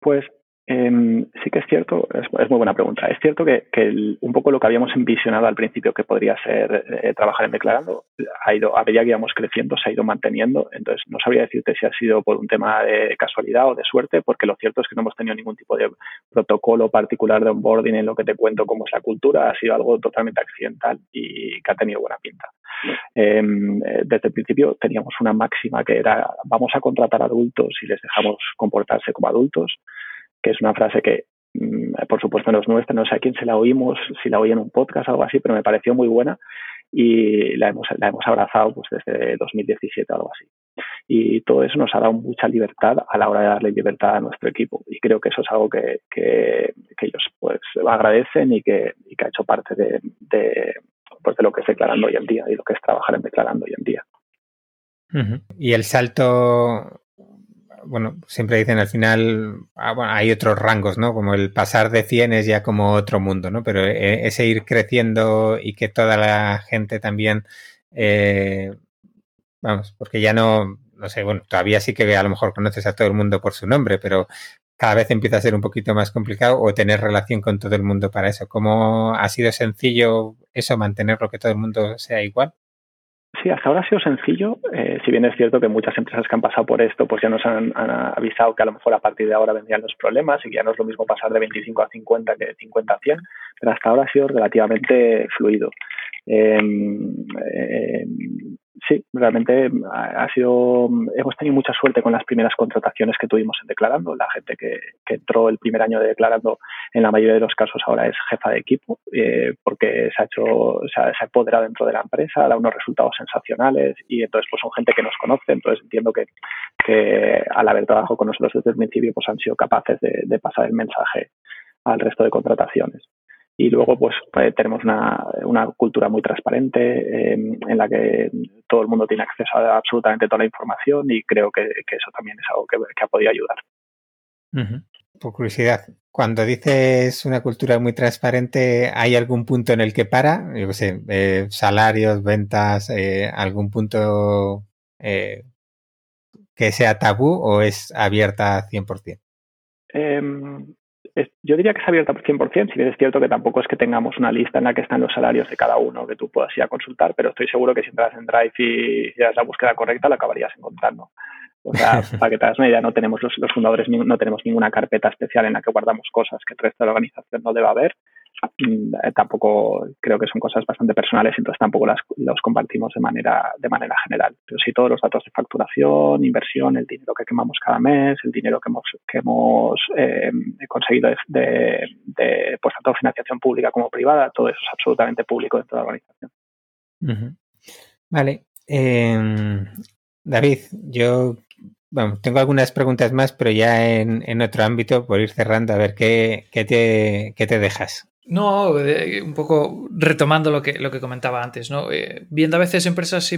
Pues sí que es cierto, es muy buena pregunta. Es cierto que un poco lo que habíamos envisionado al principio que podría ser trabajar en Declarando, a medida que íbamos creciendo, se ha ido manteniendo. Entonces no sabría decirte si ha sido por un tema de casualidad o de suerte, porque lo cierto es que no hemos tenido ningún tipo de protocolo particular de onboarding en lo que te cuento cómo es la cultura. Ha sido algo totalmente accidental y que ha tenido buena pinta. Sí. Desde el principio teníamos una máxima que era: vamos a contratar adultos y les dejamos comportarse como adultos, que es una frase que, por supuesto, no es nuestra, no sé a quién se la oímos, si la oí en un podcast o algo así, pero me pareció muy buena y la hemos abrazado pues desde 2017 o algo así. Y todo eso nos ha dado mucha libertad a la hora de darle libertad a nuestro equipo, y creo que eso es algo que ellos pues agradecen y que ha hecho parte de lo que es Declarando hoy en día y lo que es trabajar en Declarando hoy en día. Uh-huh. Y el salto... Bueno, siempre dicen al final, bueno, hay otros rangos, ¿no? Como el pasar de 100 es ya como otro mundo, ¿no? Pero ese ir creciendo y que toda la gente también, vamos, porque ya no sé, bueno, todavía sí que a lo mejor conoces a todo el mundo por su nombre, pero cada vez empieza a ser un poquito más complicado o tener relación con todo el mundo para eso. ¿Cómo ha sido sencillo eso, mantenerlo, que todo el mundo sea igual? Sí, hasta ahora ha sido sencillo, si bien es cierto que muchas empresas que han pasado por esto pues ya nos han avisado que a lo mejor a partir de ahora vendrían los problemas y que ya no es lo mismo pasar de 25 a 50 que de 50 a 100, pero hasta ahora ha sido relativamente fluido. Sí, realmente hemos tenido mucha suerte con las primeras contrataciones que tuvimos en Declarando. La gente que entró el primer año de Declarando, en la mayoría de los casos ahora es jefa de equipo, porque se ha apoderado dentro de la empresa, da unos resultados sensacionales y entonces pues son gente que nos conoce. Entonces entiendo que al haber trabajado con nosotros desde el principio pues han sido capaces de pasar el mensaje al resto de contrataciones. Y luego pues tenemos una cultura muy transparente en la que todo el mundo tiene acceso a absolutamente toda la información, y creo que eso también es algo que ha podido ayudar. Uh-huh. Por curiosidad, cuando dices una cultura muy transparente, ¿hay algún punto en el que para? Yo qué sé, salarios, ventas, algún punto que sea tabú, ¿o es abierta 100%? Yo diría que es abierta por 100%, si bien es cierto que tampoco es que tengamos una lista en la que están los salarios de cada uno que tú puedas ir a consultar, pero estoy seguro que si entras en Drive y das la búsqueda correcta la acabarías encontrando. O sea, para que te hagas una idea, no tenemos los fundadores, no tenemos ninguna carpeta especial en la que guardamos cosas que el resto de la organización no deba ver. Tampoco creo que son cosas bastante personales, entonces tampoco los compartimos de manera general. Pero sí todos los datos de facturación, inversión, el dinero que quemamos cada mes, el dinero que hemos conseguido de pues tanto financiación pública como privada, todo eso es absolutamente público dentro de la organización. Uh-huh. Vale. David, yo tengo algunas preguntas más, pero ya en otro ámbito, por ir cerrando, a ver qué te dejas. No, un poco retomando lo que comentaba antes, ¿no? Viendo a veces empresas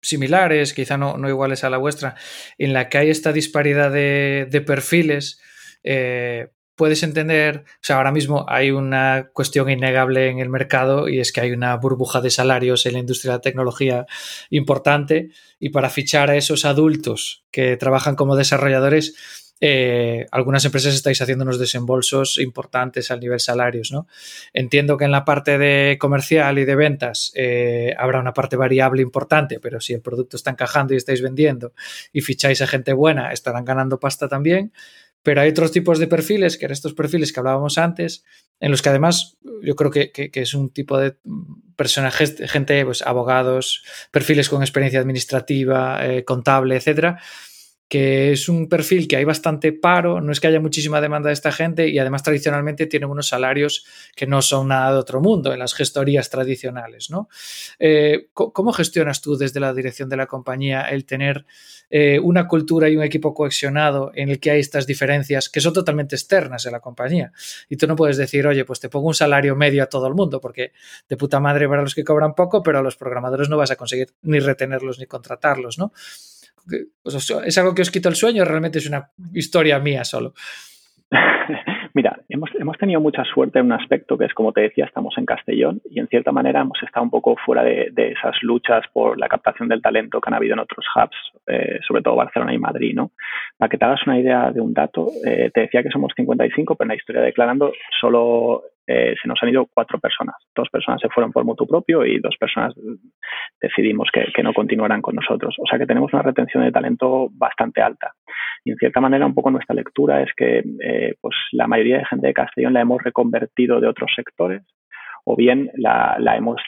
similares, quizá no iguales a la vuestra, en la que hay esta disparidad de perfiles, puedes entender, o sea, ahora mismo hay una cuestión innegable en el mercado y es que hay una burbuja de salarios en la industria de la tecnología importante, y para fichar a esos adultos que trabajan como desarrolladores, algunas empresas estáis haciendo unos desembolsos importantes al nivel salarios, ¿no? Entiendo que en la parte de comercial y de ventas habrá una parte variable importante, pero si el producto está encajando y estáis vendiendo y ficháis a gente buena, estarán ganando pasta también. Pero hay otros tipos de perfiles, que eran estos perfiles que hablábamos antes, en los que además yo creo que es un tipo de personajes, gente, pues abogados, perfiles con experiencia administrativa, contable, etcétera, que es un perfil que hay bastante paro, no es que haya muchísima demanda de esta gente, y además tradicionalmente tienen unos salarios que no son nada de otro mundo en las gestorías tradicionales, ¿no? ¿Cómo gestionas tú desde la dirección de la compañía el tener una cultura y un equipo cohesionado en el que hay estas diferencias que son totalmente externas en la compañía? Y tú no puedes decir, oye, pues te pongo un salario medio a todo el mundo, porque de puta madre para los que cobran poco, pero a los programadores no vas a conseguir ni retenerlos ni contratarlos, ¿no? ¿Es algo que os quita el sueño o realmente es una historia mía solo? Mira, hemos tenido mucha suerte en un aspecto que es, como te decía, estamos en Castellón y en cierta manera hemos estado un poco fuera de esas luchas por la captación del talento que han habido en otros hubs, sobre todo Barcelona y Madrid, ¿no? Para que te hagas una idea de un dato, te decía que somos 55, pero en la historia de Declarando solo se nos han ido 4 personas. 2 personas se fueron por mutuo propio y 2 personas decidimos que no continuaran con nosotros. O sea que tenemos una retención de talento bastante alta. Y en cierta manera un poco nuestra lectura es que pues la mayoría de gente de Castellón la hemos reconvertido de otros sectores, o bien la hemos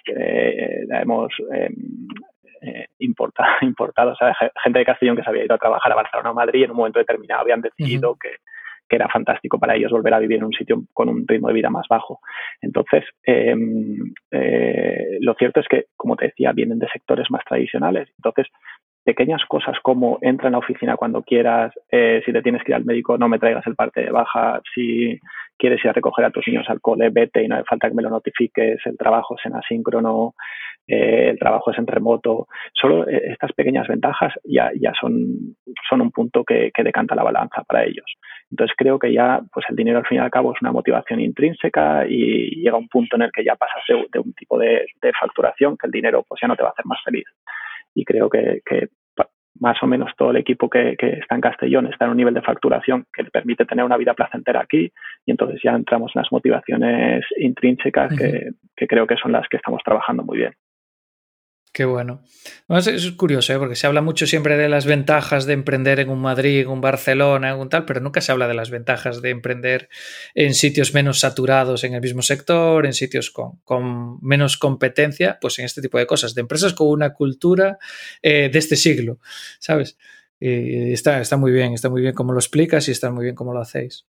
importado. O sea, gente de Castellón que se había ido a trabajar a Barcelona o Madrid y en un momento determinado habían decidido uh-huh. que era fantástico para ellos volver a vivir en un sitio con un ritmo de vida más bajo. Entonces, lo cierto es que, como te decía, vienen de sectores más tradicionales. Entonces, pequeñas cosas como entra en la oficina cuando quieras, si te tienes que ir al médico, no me traigas el parte de baja, si quieres ir a recoger a tus niños al cole, vete y no hace falta que me lo notifiques, el trabajo es en asíncrono, el trabajo es en remoto. Solo estas pequeñas ventajas ya son un punto que decanta la balanza para ellos. Entonces creo que ya pues el dinero al fin y al cabo es una motivación intrínseca y llega un punto en el que ya pasas de un tipo de facturación que el dinero pues ya no te va a hacer más feliz. Y creo que más o menos todo el equipo que está en Castellón está en un nivel de facturación que le permite tener una vida placentera aquí, y entonces ya entramos en las motivaciones intrínsecas uh-huh. que creo que son las que estamos trabajando muy bien. Qué bueno. Bueno, es curioso, porque se habla mucho siempre de las ventajas de emprender en un Madrid, en un Barcelona, en un tal, pero nunca se habla de las ventajas de emprender en sitios menos saturados en el mismo sector, en sitios con menos competencia, pues en este tipo de cosas, de empresas con una cultura de este siglo, ¿sabes? Y está muy bien cómo lo explicas y está muy bien cómo lo hacéis.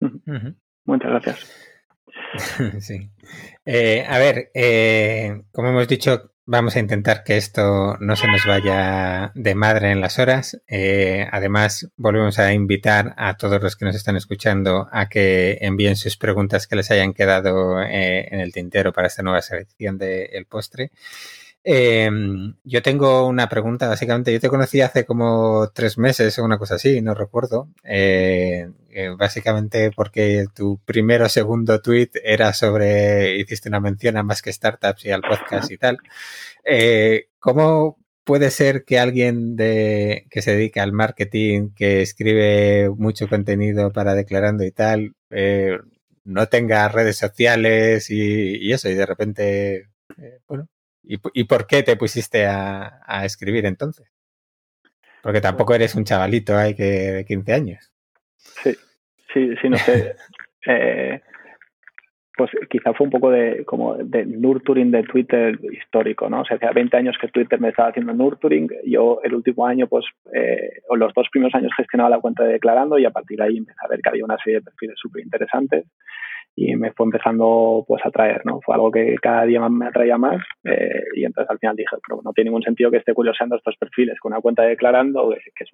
Uh-huh. Muchas gracias. Sí. A ver, como hemos dicho, vamos a intentar que esto no se nos vaya de madre en las horas. Además, volvemos a invitar a todos los que nos están escuchando a que envíen sus preguntas que les hayan quedado en el tintero para esta nueva sección de El Postre. Yo tengo una pregunta, básicamente. Yo te conocí hace como 3 meses o una cosa así, no recuerdo. Básicamente porque tu primero o segundo tweet era sobre, hiciste una mención a Más que Startups y al podcast y tal. ¿Cómo puede ser que alguien que se dedica al marketing, que escribe mucho contenido para Declarando y tal, no tenga redes sociales y eso, y de repente, bueno... ¿Y por qué te pusiste a escribir entonces? Porque tampoco eres un chavalito ahí de 15 años. Sí, no sé. Pues quizá fue un poco de nurturing de Twitter histórico, ¿no? O sea, hacía 20 años que Twitter me estaba haciendo nurturing. Yo el último año, pues, o los dos primeros años gestionaba la cuenta de Declarando y a partir de ahí empecé a ver que había una serie de perfiles súper interesantes y me fue empezando, pues, a atraer, ¿no? Fue algo que cada día me atraía más y entonces al final dije, pero no tiene ningún sentido que esté curioseando estos perfiles con una cuenta de Declarando, que es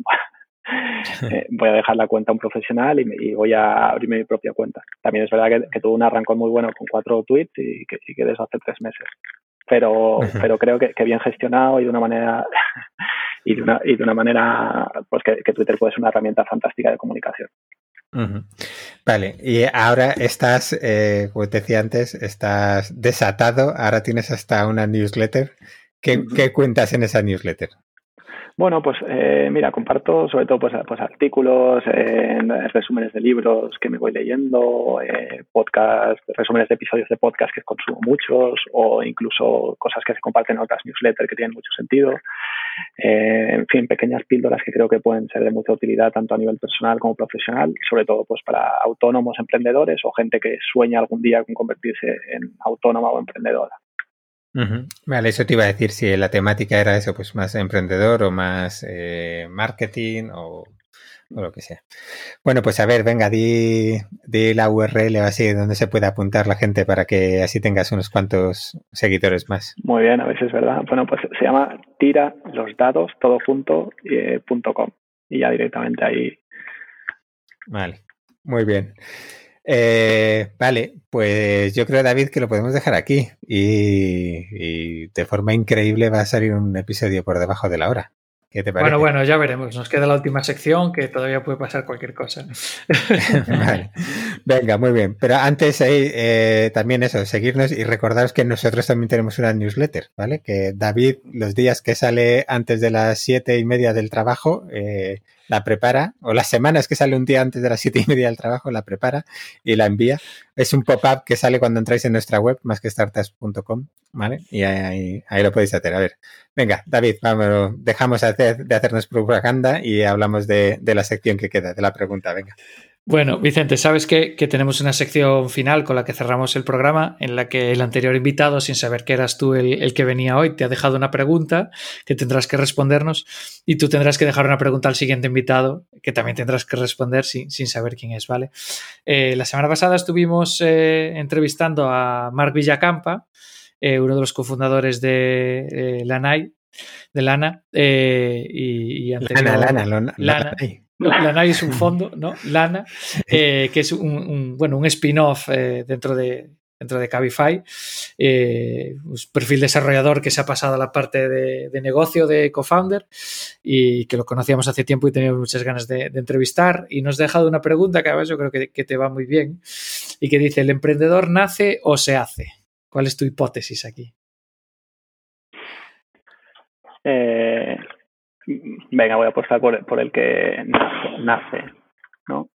voy a dejar la cuenta a un profesional y voy a abrirme mi propia cuenta. También es verdad que tuve un arrancón muy bueno con 4 tweets y que de eso hace 3 meses. Pero creo que bien gestionado y de una manera pues que Twitter puede ser una herramienta fantástica de comunicación. Uh-huh. Vale, y ahora estás, como te decía antes, estás desatado, ahora tienes hasta una newsletter. ¿Qué cuentas en esa newsletter? Bueno, pues mira, comparto sobre todo pues artículos, resúmenes de libros que me voy leyendo, podcasts, resúmenes de episodios de podcast que consumo muchos o incluso cosas que se comparten en otras newsletters que tienen mucho sentido. En fin, pequeñas píldoras que creo que pueden ser de mucha utilidad tanto a nivel personal como profesional, sobre todo pues para autónomos, emprendedores o gente que sueña algún día con convertirse en autónoma o emprendedora. Uh-huh. Vale, eso te iba a decir, si la temática era eso, pues más emprendedor o más marketing o lo que sea. Bueno, pues a ver, venga, di la URL o así, donde se puede apuntar la gente para que así tengas unos cuantos seguidores más. Muy bien, a ver si es verdad. Bueno, pues se llama tiralosdados.com y ya directamente ahí. Vale, muy bien. Vale, pues yo creo, David, que lo podemos dejar aquí y de forma increíble va a salir un episodio por debajo de la hora. ¿Qué te parece? Bueno, ya veremos. Nos queda la última sección que todavía puede pasar cualquier cosa. Vale. Venga, muy bien. Pero antes también eso, seguirnos y recordaros que nosotros también tenemos una newsletter, ¿vale? Que David, los días que sale antes de las 7:30 del trabajo, la prepara, o las semanas que sale un día antes de las 7:30 del trabajo, la prepara y la envía. Es un pop-up que sale cuando entráis en nuestra web, másquestartups.com, ¿vale? Y ahí lo podéis hacer. A ver, venga, David, vamos, dejamos de hacernos propaganda y hablamos de la sección que queda, de la pregunta, venga. Bueno, Vicente, sabes que tenemos una sección final con la que cerramos el programa, en la que el anterior invitado, sin saber que eras tú el que venía hoy, te ha dejado una pregunta que tendrás que respondernos y tú tendrás que dejar una pregunta al siguiente invitado que también tendrás que responder sin saber quién es, ¿vale? La semana pasada estuvimos entrevistando a Mark Villacampa, uno de los cofundadores de LANA, y anterior... LANA. LANA es un fondo, ¿no? LANA, que es un spin-off dentro de Cabify, un perfil desarrollador que se ha pasado a la parte de negocio de co-founder y que lo conocíamos hace tiempo y teníamos muchas ganas de entrevistar y nos ha dejado una pregunta que además yo creo que te va muy bien y que dice, ¿el emprendedor nace o se hace? ¿Cuál es tu hipótesis aquí? Venga, voy a apostar por el que nace, ¿no?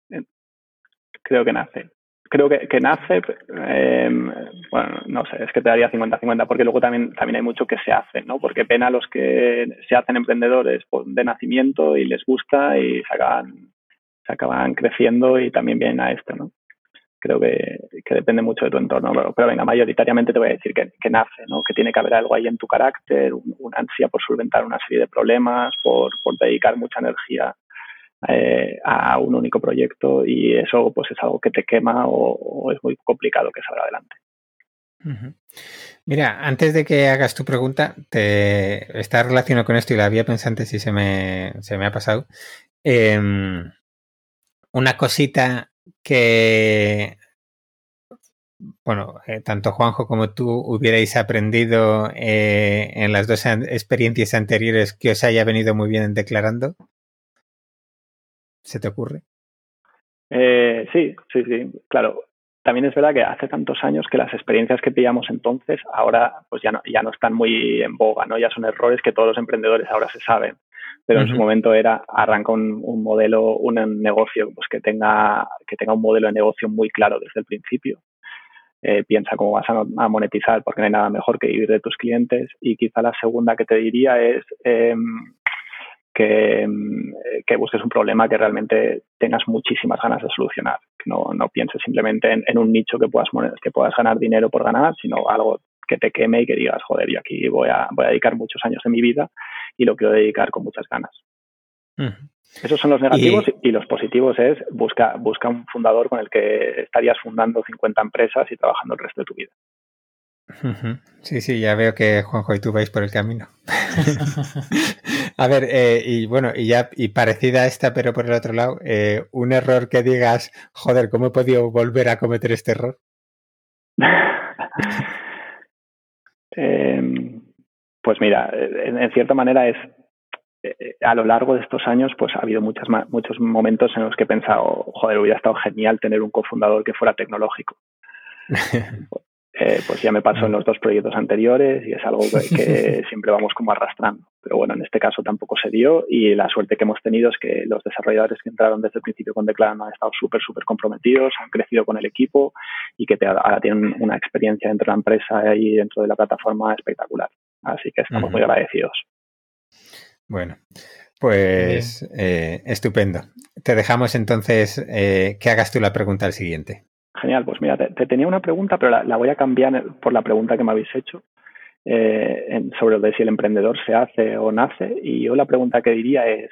Creo que nace. Bueno, no sé, es que te daría 50-50 porque luego también hay mucho que se hace, ¿no? Porque pena a los que se hacen emprendedores de nacimiento y les gusta y se acaban creciendo y también vienen a esto, ¿no? Creo que depende mucho de tu entorno, pero venga, mayoritariamente te voy a decir que nace, ¿no? Que tiene que haber algo ahí en tu carácter, una ansia por solventar una serie de problemas, por dedicar mucha energía a un único proyecto y eso pues es algo que te quema o es muy complicado que salga adelante. Uh-huh. Mira, antes de que hagas tu pregunta, está relacionado con esto y la había pensado antes y se me ha pasado. Una cosita que, bueno, tanto Juanjo como tú hubierais aprendido en las dos experiencias anteriores que os haya venido muy bien en Declarando. ¿Se te ocurre? Sí, claro. También es verdad que hace tantos años que las experiencias que pillamos entonces ahora pues ya no están muy en boga, ¿no? Ya son errores que todos los emprendedores ahora se saben. Pero en su momento era arrancar un modelo, un negocio pues que tenga un modelo de negocio muy claro desde el principio. Piensa cómo vas a monetizar porque no hay nada mejor que vivir de tus clientes. Y quizá la segunda que te diría es que busques un problema que realmente tengas muchísimas ganas de solucionar. Que no pienses simplemente en un nicho que puedas ganar dinero por ganar, sino algo que te queme y que digas, joder, yo aquí voy a dedicar muchos años de mi vida y lo quiero dedicar con muchas ganas. Uh-huh. Esos son los negativos y los positivos es busca un fundador con el que estarías fundando 50 empresas y trabajando el resto de tu vida. Uh-huh. Sí, ya veo que Juanjo y tú vais por el camino. A ver, y parecida a esta, pero por el otro lado, un error que digas, joder, ¿cómo he podido volver a cometer este error? Pues mira, en cierta manera es, a lo largo de estos años, pues ha habido muchos momentos en los que he pensado, joder, hubiera estado genial tener un cofundador que fuera tecnológico. Pues ya me pasó en los dos proyectos anteriores y es algo que siempre vamos como arrastrando. Pero bueno, en este caso tampoco se dio, y la suerte que hemos tenido es que los desarrolladores que entraron desde el principio con Declarando han estado súper comprometidos, han crecido con el equipo y que ahora tienen una experiencia dentro de la empresa y dentro de la plataforma espectacular. Así que estamos muy agradecidos. Bueno, pues estupendo. Te dejamos entonces que hagas tú la pregunta al siguiente. Genial, pues mira, te tenía una pregunta, pero la voy a cambiar por la pregunta que me habéis hecho sobre lo de si el emprendedor se hace o nace. Y yo la pregunta que diría es,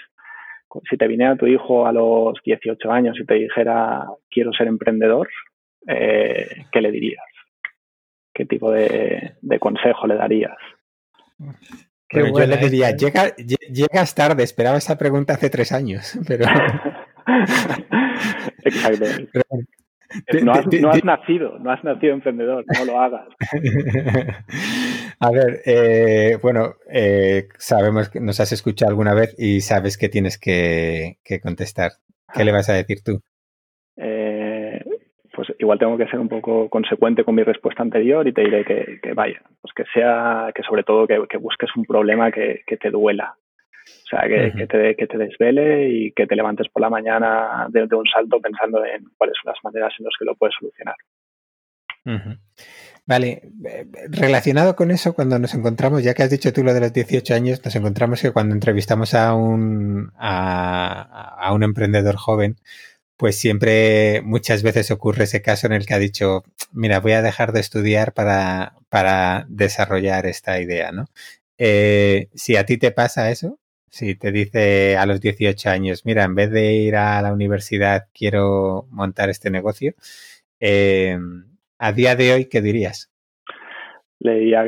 si te viniera tu hijo a los 18 años y te dijera, quiero ser emprendedor, ¿qué le dirías? ¿Qué tipo de consejo le darías? Pero yo le diría, llegas tarde, esperaba esa pregunta hace 3 años, pero... Exacto. Pero... No has nacido emprendedor, no lo hagas. A ver, sabemos que nos has escuchado alguna vez y sabes que tienes que contestar. ¿Qué le vas a decir tú? Pues igual tengo que ser un poco consecuente con mi respuesta anterior y te diré que vaya, pues que sobre todo que busques un problema que te duela. O sea, que te desvele y que te levantes por la mañana de un salto pensando en cuáles son las maneras en las que lo puedes solucionar. Uh-huh. Vale. Relacionado con eso, cuando nos encontramos, ya que has dicho tú lo de los 18 años, nos encontramos que cuando entrevistamos a un emprendedor joven, pues siempre, muchas veces ocurre ese caso en el que ha dicho, mira, voy a dejar de estudiar para desarrollar esta idea, ¿no? Si a ti te pasa eso, si te dice a los 18 años, mira, en vez de ir a la universidad quiero montar este negocio, a día de hoy, ¿qué dirías? Le diría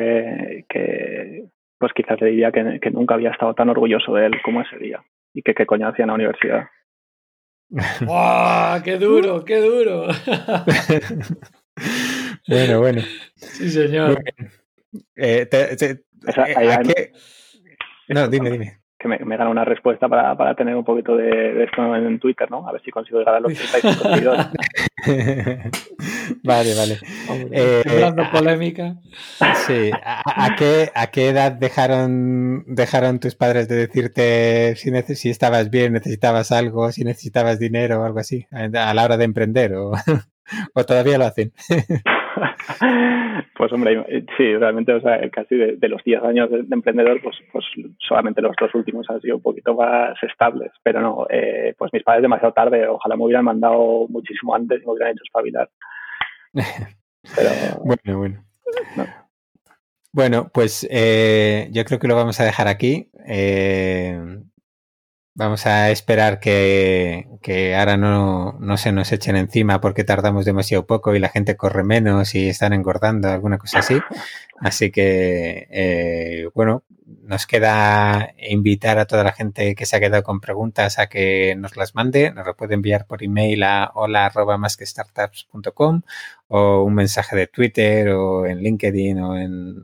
pues quizás le diría que nunca había estado tan orgulloso de él como ese día y que qué coño hacía en la universidad. ¡Wow! ¡Qué duro, qué duro! Bueno. Sí, señor. No, dime. Que me gana una respuesta para tener un poquito de esto en Twitter, ¿no? A ver si consigo llegar a los 35 seguidores. Vale. Hablando polémica. Sí. ¿A qué edad dejaron tus padres de decirte si estabas bien, necesitabas algo, si necesitabas dinero o algo así a la hora de emprender? ¿O todavía lo hacen? Pues hombre, sí, realmente, o sea, casi de los 10 años de emprendedor, pues solamente los 2 últimos han sido un poquito más estables, pero no, pues mis padres demasiado tarde, ojalá me hubieran mandado muchísimo antes y me hubieran hecho espabilar. Pero, bueno. No. Bueno, pues yo creo que lo vamos a dejar aquí. Vamos a esperar que ahora no se nos echen encima porque tardamos demasiado poco y la gente corre menos y están engordando, alguna cosa así. Así que, nos queda invitar a toda la gente que se ha quedado con preguntas a que nos las mande. Nos lo puede enviar por email a hola@masquestartups.com o un mensaje de Twitter o en LinkedIn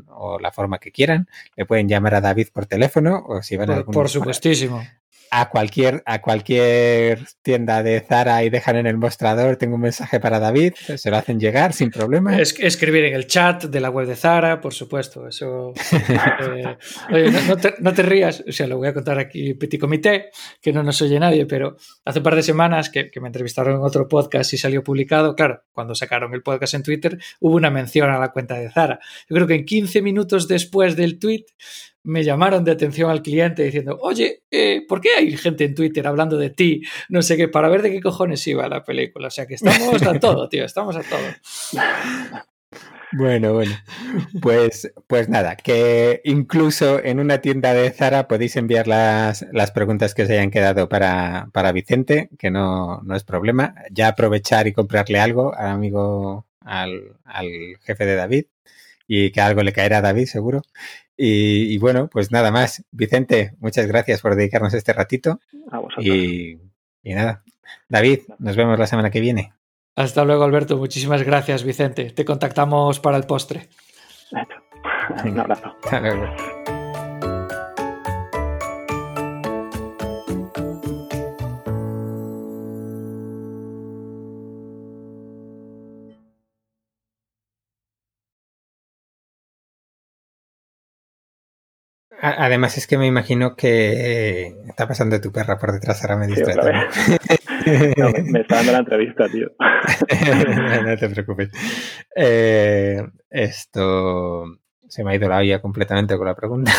o la forma que quieran. Le pueden llamar a David por teléfono o si van a algún... Por supuestísimo. A cualquier tienda de Zara y dejan en el mostrador, tengo un mensaje para David, se lo hacen llegar sin problema. Escribir en el chat de la web de Zara, por supuesto, eso. Oye, no te rías, o sea, lo voy a contar aquí, petit comité, que no nos oye nadie, pero hace un par de semanas que me entrevistaron en otro podcast y salió publicado, claro, cuando sacaron el podcast en Twitter, hubo una mención a la cuenta de Zara. Yo creo que en 15 minutos después del tweet me llamaron de atención al cliente diciendo, oye, ¿por qué hay gente en Twitter hablando de ti? No sé qué, para ver de qué cojones iba la película. O sea, que estamos a todo, tío, estamos a todo. Bueno, pues nada, que incluso en una tienda de Zara podéis enviar las preguntas que os hayan quedado para Vicente, que no es problema. Ya aprovechar y comprarle algo al amigo, al jefe de David, y que algo le caerá a David seguro. Y bueno, pues nada más. Vicente, muchas gracias por dedicarnos este ratito. A vosotros. Y nada. David, nos vemos la semana que viene. Hasta luego, Alberto. Muchísimas gracias, Vicente. Te contactamos para el postre. Un abrazo. Hasta luego. Además, es que me imagino que está pasando tu perra por detrás, ahora me distrae. No, me está dando la entrevista, tío. No te preocupes. Esto se me ha ido la olla completamente con la pregunta.